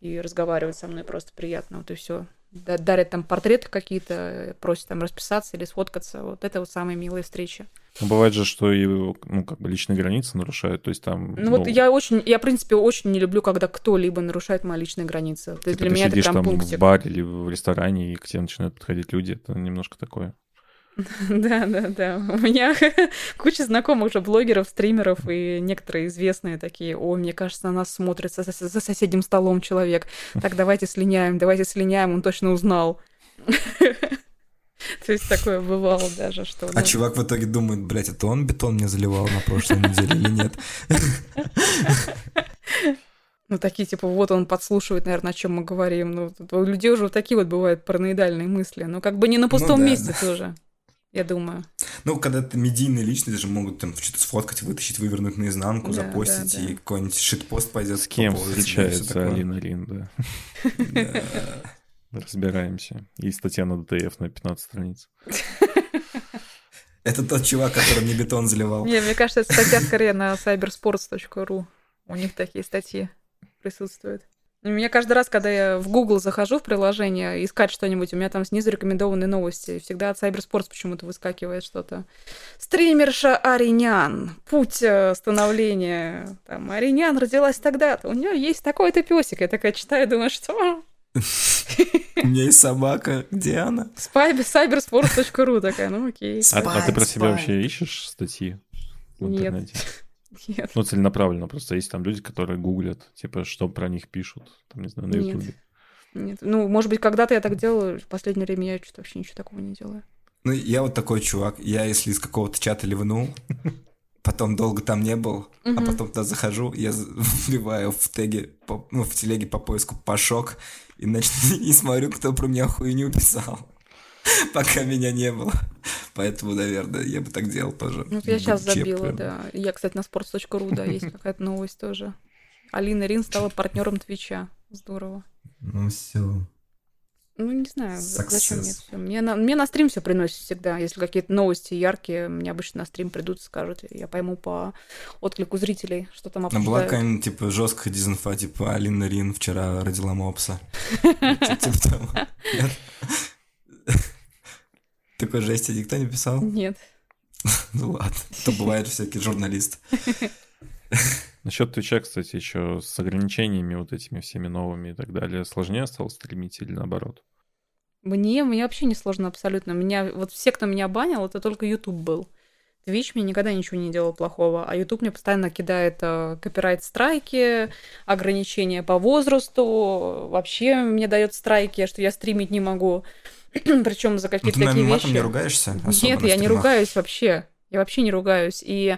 и разговаривают со мной просто приятно, вот и все. Дарят там портреты какие-то, просят там расписаться или сфоткаться. Вот это вот самые милые встречи. Но бывает же, что и, ну, как бы личные границы нарушают, то есть там... Ну, ну вот я очень, я, в принципе, очень не люблю, когда кто-либо нарушает мои личные границы. То есть для меня это прям там пунктик. Ты сидишь там в баре или в ресторане, и к тебе начинают подходить люди, это немножко такое. Да-да-да. У меня куча знакомых же блогеров, стримеров, и некоторые известные такие, о, мне кажется, на нас смотрит за соседним столом человек, так давайте слиняем, давайте слиняем, он точно узнал. То есть такое бывало даже, что... А чувак в итоге думает, блядь, это он бетон мне заливал на прошлой неделе или нет? Ну, такие, типа, вот он подслушивает, наверное, о чем мы говорим. Ну, у людей уже вот такие вот бывают параноидальные мысли. Ну, как бы не на пустом месте тоже. Я думаю. Ну, когда ты медийные личности же могут там что-то сфоткать, вытащить, вывернуть наизнанку, да, запостить, да, да. И какой-нибудь шитпост пойдет. С кем встречается Алина Лин, да. Разбираемся. И статья на ДТФ на пятнадцать страниц. Это тот чувак, который мне бетон заливал. Не, мне кажется, это статья скорее на cybersports точка ру. У них такие статьи присутствуют. У меня каждый раз, когда я в Google захожу в приложение искать что-нибудь, у меня там снизу рекомендованные новости. Всегда от Cybersports почему-то выскакивает что-то. Стримерша Аринян. Путь становления. Там, Аринян родилась тогда-то. У нее есть такой-то песик. Я такая читаю, думаю, что... У меня есть собака. Где она? cybersports точка ру такая, ну окей. А ты про себя вообще ищешь статьи в интернете? Нет. Ну, целенаправленно просто. Есть там люди, которые гуглят, типа, что про них пишут, там, не знаю, на Ютубе. Нет. Ну, может быть, когда-то я так делала, в последнее время я что-то вообще ничего такого не делаю. Ну, я вот такой чувак. Я, если из какого-то чата ливнул, потом долго там не был, а потом туда захожу, я вбиваю в теге, ну, в телеге по поиску «Пашок», и смотрю, кто про меня хуйню писал. Пока меня не было. Поэтому, наверное, я бы так делал тоже. Ну, я сейчас забила, да. Я, кстати, на sports точка ру, да, есть какая-то новость тоже. Алина Рин стала партнером Твича. Здорово. Ну, все. Ну, не знаю, Success. Зачем мне все. Мне на, мне на стрим все приносит всегда. Если какие-то новости яркие, мне обычно на стрим придут и скажут. Я пойму по отклику зрителей, что там обсуждают. Но была какая-нибудь, типа, жесткая дезинфа, типа, Алина Рин вчера родила мопса. Типа того. Такой жести никто не писал? Нет. Ну ладно, то бывает всякий журналист. Насчет Твича, кстати, еще с ограничениями вот этими всеми новыми и так далее, сложнее стало стримить или наоборот? Мне, мне вообще не сложно абсолютно. Меня, вот все, кто меня банил, это только YouTube был. Twitch мне никогда ничего не делал плохого, а YouTube мне постоянно кидает э, копирайт-страйки, ограничения по возрасту, вообще мне дает страйки, что я стримить не могу. Причем за какие-то такие вещи... Ты, наверное, матом не ругаешься? Нет, я не ругаюсь вообще. Я вообще не ругаюсь. И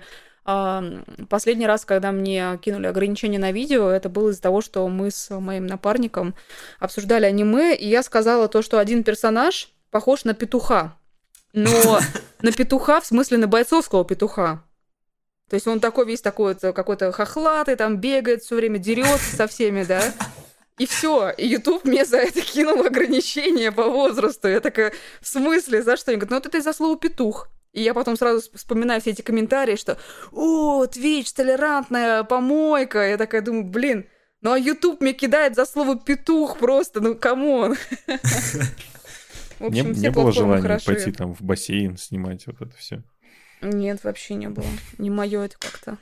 последний раз, когда мне кинули ограничения на видео, это было из-за того, что мы с моим напарником обсуждали аниме, и я сказала то, что один персонаж похож на петуха. Но на петуха, в смысле на бойцовского петуха. То есть он такой весь такой какой-то хохлатый, там бегает, все время дерется со всеми, да? И все, и YouTube мне за это кинул ограничения по возрасту. Я такая, в смысле, за что? Они говорят, ну вот это из-за слова «петух». И я потом сразу вспоминаю все эти комментарии, что «О, Twitch, толерантная помойка». Я такая думаю, блин, ну а YouTube мне кидает за слово «петух» просто, ну камон. Не было желания пойти там в бассейн снимать вот это все? Нет, вообще не было. Не мое это как-то.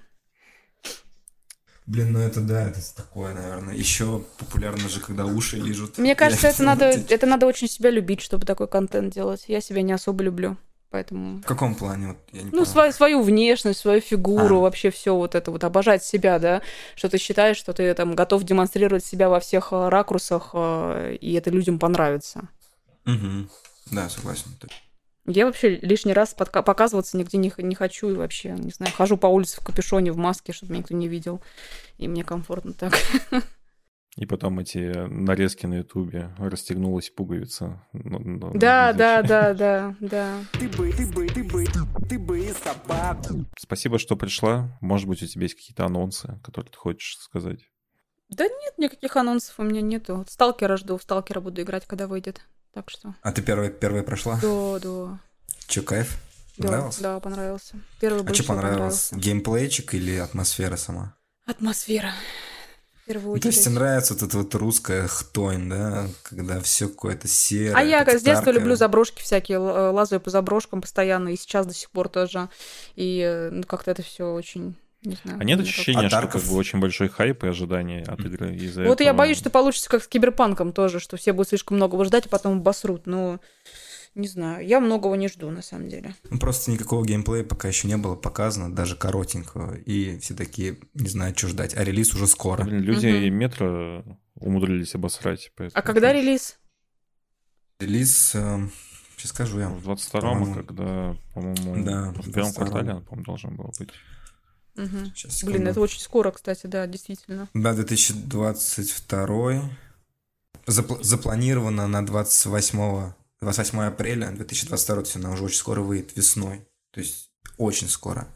Блин, ну это да, это такое, наверное. Еще популярно же, когда уши лижут. Мне кажется, это надо, это надо очень себя любить, чтобы такой контент делать. Я себя не особо люблю. Поэтому... В каком плане? Вот я не ну, свою, свою внешность, свою фигуру, а. вообще все вот это вот, обожать себя, да, что ты считаешь, что ты там готов демонстрировать себя во всех ракурсах, и это людям понравится. Угу. Да, согласен. Я вообще лишний раз подка- показываться нигде не, не хочу и вообще, не знаю, хожу по улице в капюшоне, в маске, чтобы меня никто не видел, и мне комфортно так. И потом эти нарезки на Ютубе, расстегнулась пуговица. Да, да, да, да, да. Ты бы, ты бы, ты бы, ты бы собака. Спасибо, что пришла. Может быть, у тебя есть какие-то анонсы, которые ты хочешь сказать? Да нет, никаких анонсов у меня нету. Сталкера жду, в Сталкера буду играть, когда выйдет. Так что. А ты первая, первая прошла? Да, да. Че, кайф? Да, понравился? Да, понравился. Первый а что понравилось? понравился? Геймплейчик или атмосфера сама? Атмосфера. Ну, то есть тебе нравится вот эта вот русская хтонь, да, когда все какое-то серое. А я с детства люблю заброшки всякие, лазаю по заброшкам постоянно, и сейчас до сих пор тоже. И ну, как-то это все очень, не знаю. А нет ощущения, что как бы очень большой хайп и ожидания от игры из-за этого? Вот я боюсь, что получится как с Киберпанком тоже, что все будут слишком многого ждать, и потом обосрут, но... Не знаю, я многого не жду, на самом деле. Ну, просто никакого геймплея пока еще не было показано, даже коротенького. И все такие не знают, что ждать. А релиз уже скоро. Блин, люди угу. Метро умудрились обосрать. Поэтому... А когда релиз? Релиз, э, сейчас скажу я. В двадцать втором, когда, по-моему, да, в первом квартале, по-моему, должен был быть. Угу. Сейчас, Блин, когда... это очень скоро, кстати, да, действительно. Да, две тысячи двадцать второй. Запл- запланировано на двадцать восьмого. двадцать восьмого апреля две тысячи двадцать второго, то есть она уже очень скоро выйдет весной. То есть очень скоро.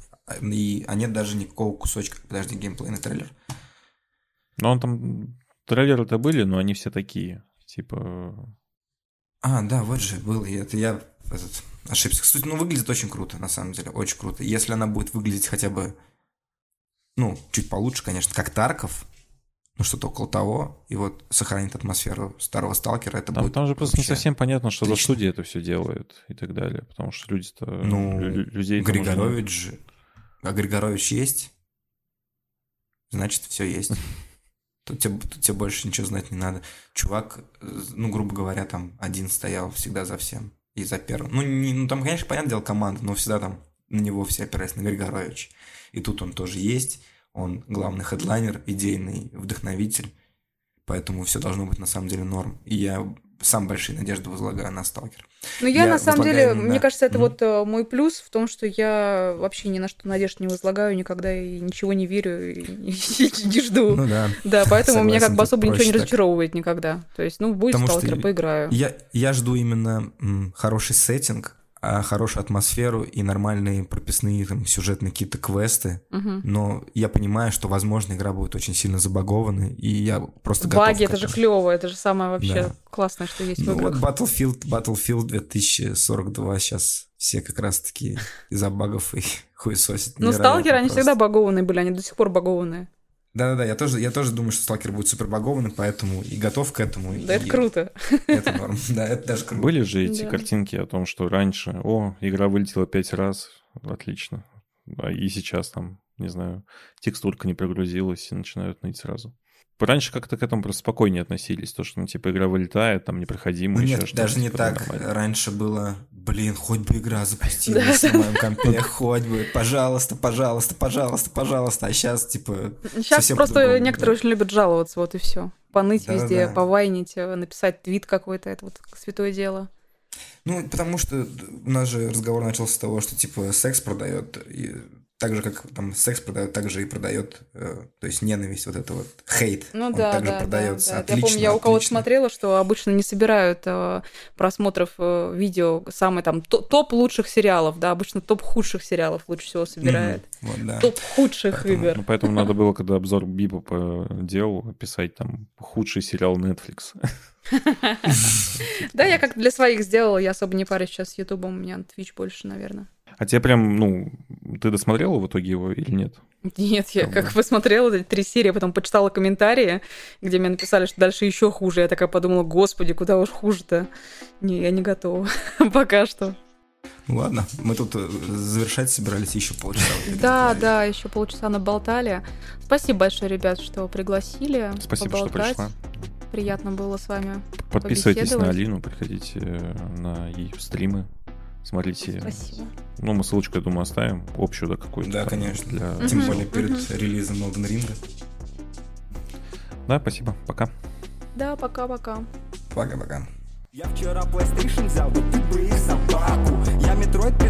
И, а нет даже никакого кусочка, подожди, геймплейный трейлер. Ну, он там... Трейлеры-то были, но они все такие. Типа... А, да, вот же был. И это я этот, ошибся. Кстати, ну, выглядит очень круто, на самом деле. Очень круто. Если она будет выглядеть хотя бы... Ну, чуть получше, конечно, как Тарков... Ну, что-то около того, и вот сохранит атмосферу старого сталкера, это там, будет... Там же просто не совсем понятно, что отлично. За студия это все делает и так далее, потому что люди-то... Ну, лю- людей Григорович... Можно... А Григорович есть? Значит, все есть. Тут тебе, тут тебе больше ничего знать не надо. Чувак, ну, грубо говоря, там один стоял всегда за всем и за первым. Ну, не, ну там, конечно, понятное дело, команда, но всегда там на него все опираются, на Григорович. И тут он тоже есть... Он главный хедлайнер, идейный вдохновитель, поэтому все должно быть на самом деле норм. И я сам большие надежды возлагаю на Сталкер. Ну я, я на самом деле, на... мне кажется, это mm-hmm. вот мой плюс в том, что я вообще ни на что надежд не возлагаю никогда и ничего не верю и не жду. Ну да. Да, поэтому меня как бы особо ничего не разочаровывает никогда. То есть, ну будет Сталкер, поиграю. Я жду именно хороший сеттинг. хорошую атмосферу и нормальные прописные там сюжетные какие-то квесты, угу. но я понимаю, что, возможно, игра будет очень сильно забагована, и я просто готов... Баги, это же клево, это же самое вообще да. классное, что есть ну, в играх. Вот Battlefield, Battlefield две тысячи сорок два сейчас все как раз-таки из-за багов и хуесосят. Ну, сталкеры, просто. Они всегда багованные были, они до сих пор багованные. Да-да-да, я тоже, я тоже думаю, что сталкер будет супербагованный, поэтому и готов к этому. Да, это круто. Это норм, да, это даже круто. Были же эти да. картинки о том, что раньше, о, игра вылетела пять раз, отлично. И сейчас там, не знаю, текстурка не прогрузилась и начинают ныть сразу. Раньше как-то к этому просто спокойнее относились, то, что, ну, типа, игра вылетает, там, непроходимо, ну, еще что-то. Нет, даже не так. Нормально. Раньше было, блин, хоть бы игра запустилась на моем компе, хоть бы, пожалуйста, пожалуйста, пожалуйста, пожалуйста. А сейчас, типа, сейчас просто некоторые очень любят жаловаться, вот и все. Поныть везде, повайнить, написать твит какой-то, это вот святое дело. Ну, потому что у нас же разговор начался с того, что, типа, секс продает... Так же, как там секс продает, так же и продает, э, то есть ненависть, вот это вот хейт, ну, он да, также да, продается. Да, да. Отлично, я помню, я у кого-то смотрела, что обычно не собирают э, просмотров э, видео, самые там топ лучших сериалов, да, обычно топ худших сериалов лучше всего собирают. Mm-hmm, вот, да. Топ худших поэтому, игр. Ну, поэтому надо было, когда обзор Бибопа делал, писать там худший сериал Netflix. Да, я как-то для своих сделала, я особо не парюсь сейчас с Ютубом, у меня Twitch больше, наверное. А тебе прям, ну, ты досмотрела в итоге его или нет? Нет, я как посмотрела эти три серии, потом почитала комментарии, где мне написали, что дальше еще хуже. Я такая подумала, господи, куда уж хуже-то? Не, я не готова пока что. Ну ладно, мы тут завершать собирались еще полчаса. Да, да, еще полчаса наболтали. Спасибо большое, ребят, что пригласили. Спасибо, что пришла. Приятно было с вами Подписывайтесь на Алину, приходите на ее стримы. Смотрите, Спасибо. ну, мы ссылочку, я думаю, оставим общую, да, какую-то. Да, там, конечно. Для... Тем более перед mm-hmm. релизом Elden Ring. Да, спасибо, пока. Да, пока-пока. Пока-пока. Я вчера PlayStation взял, да ты бы их собаку. Я Metroid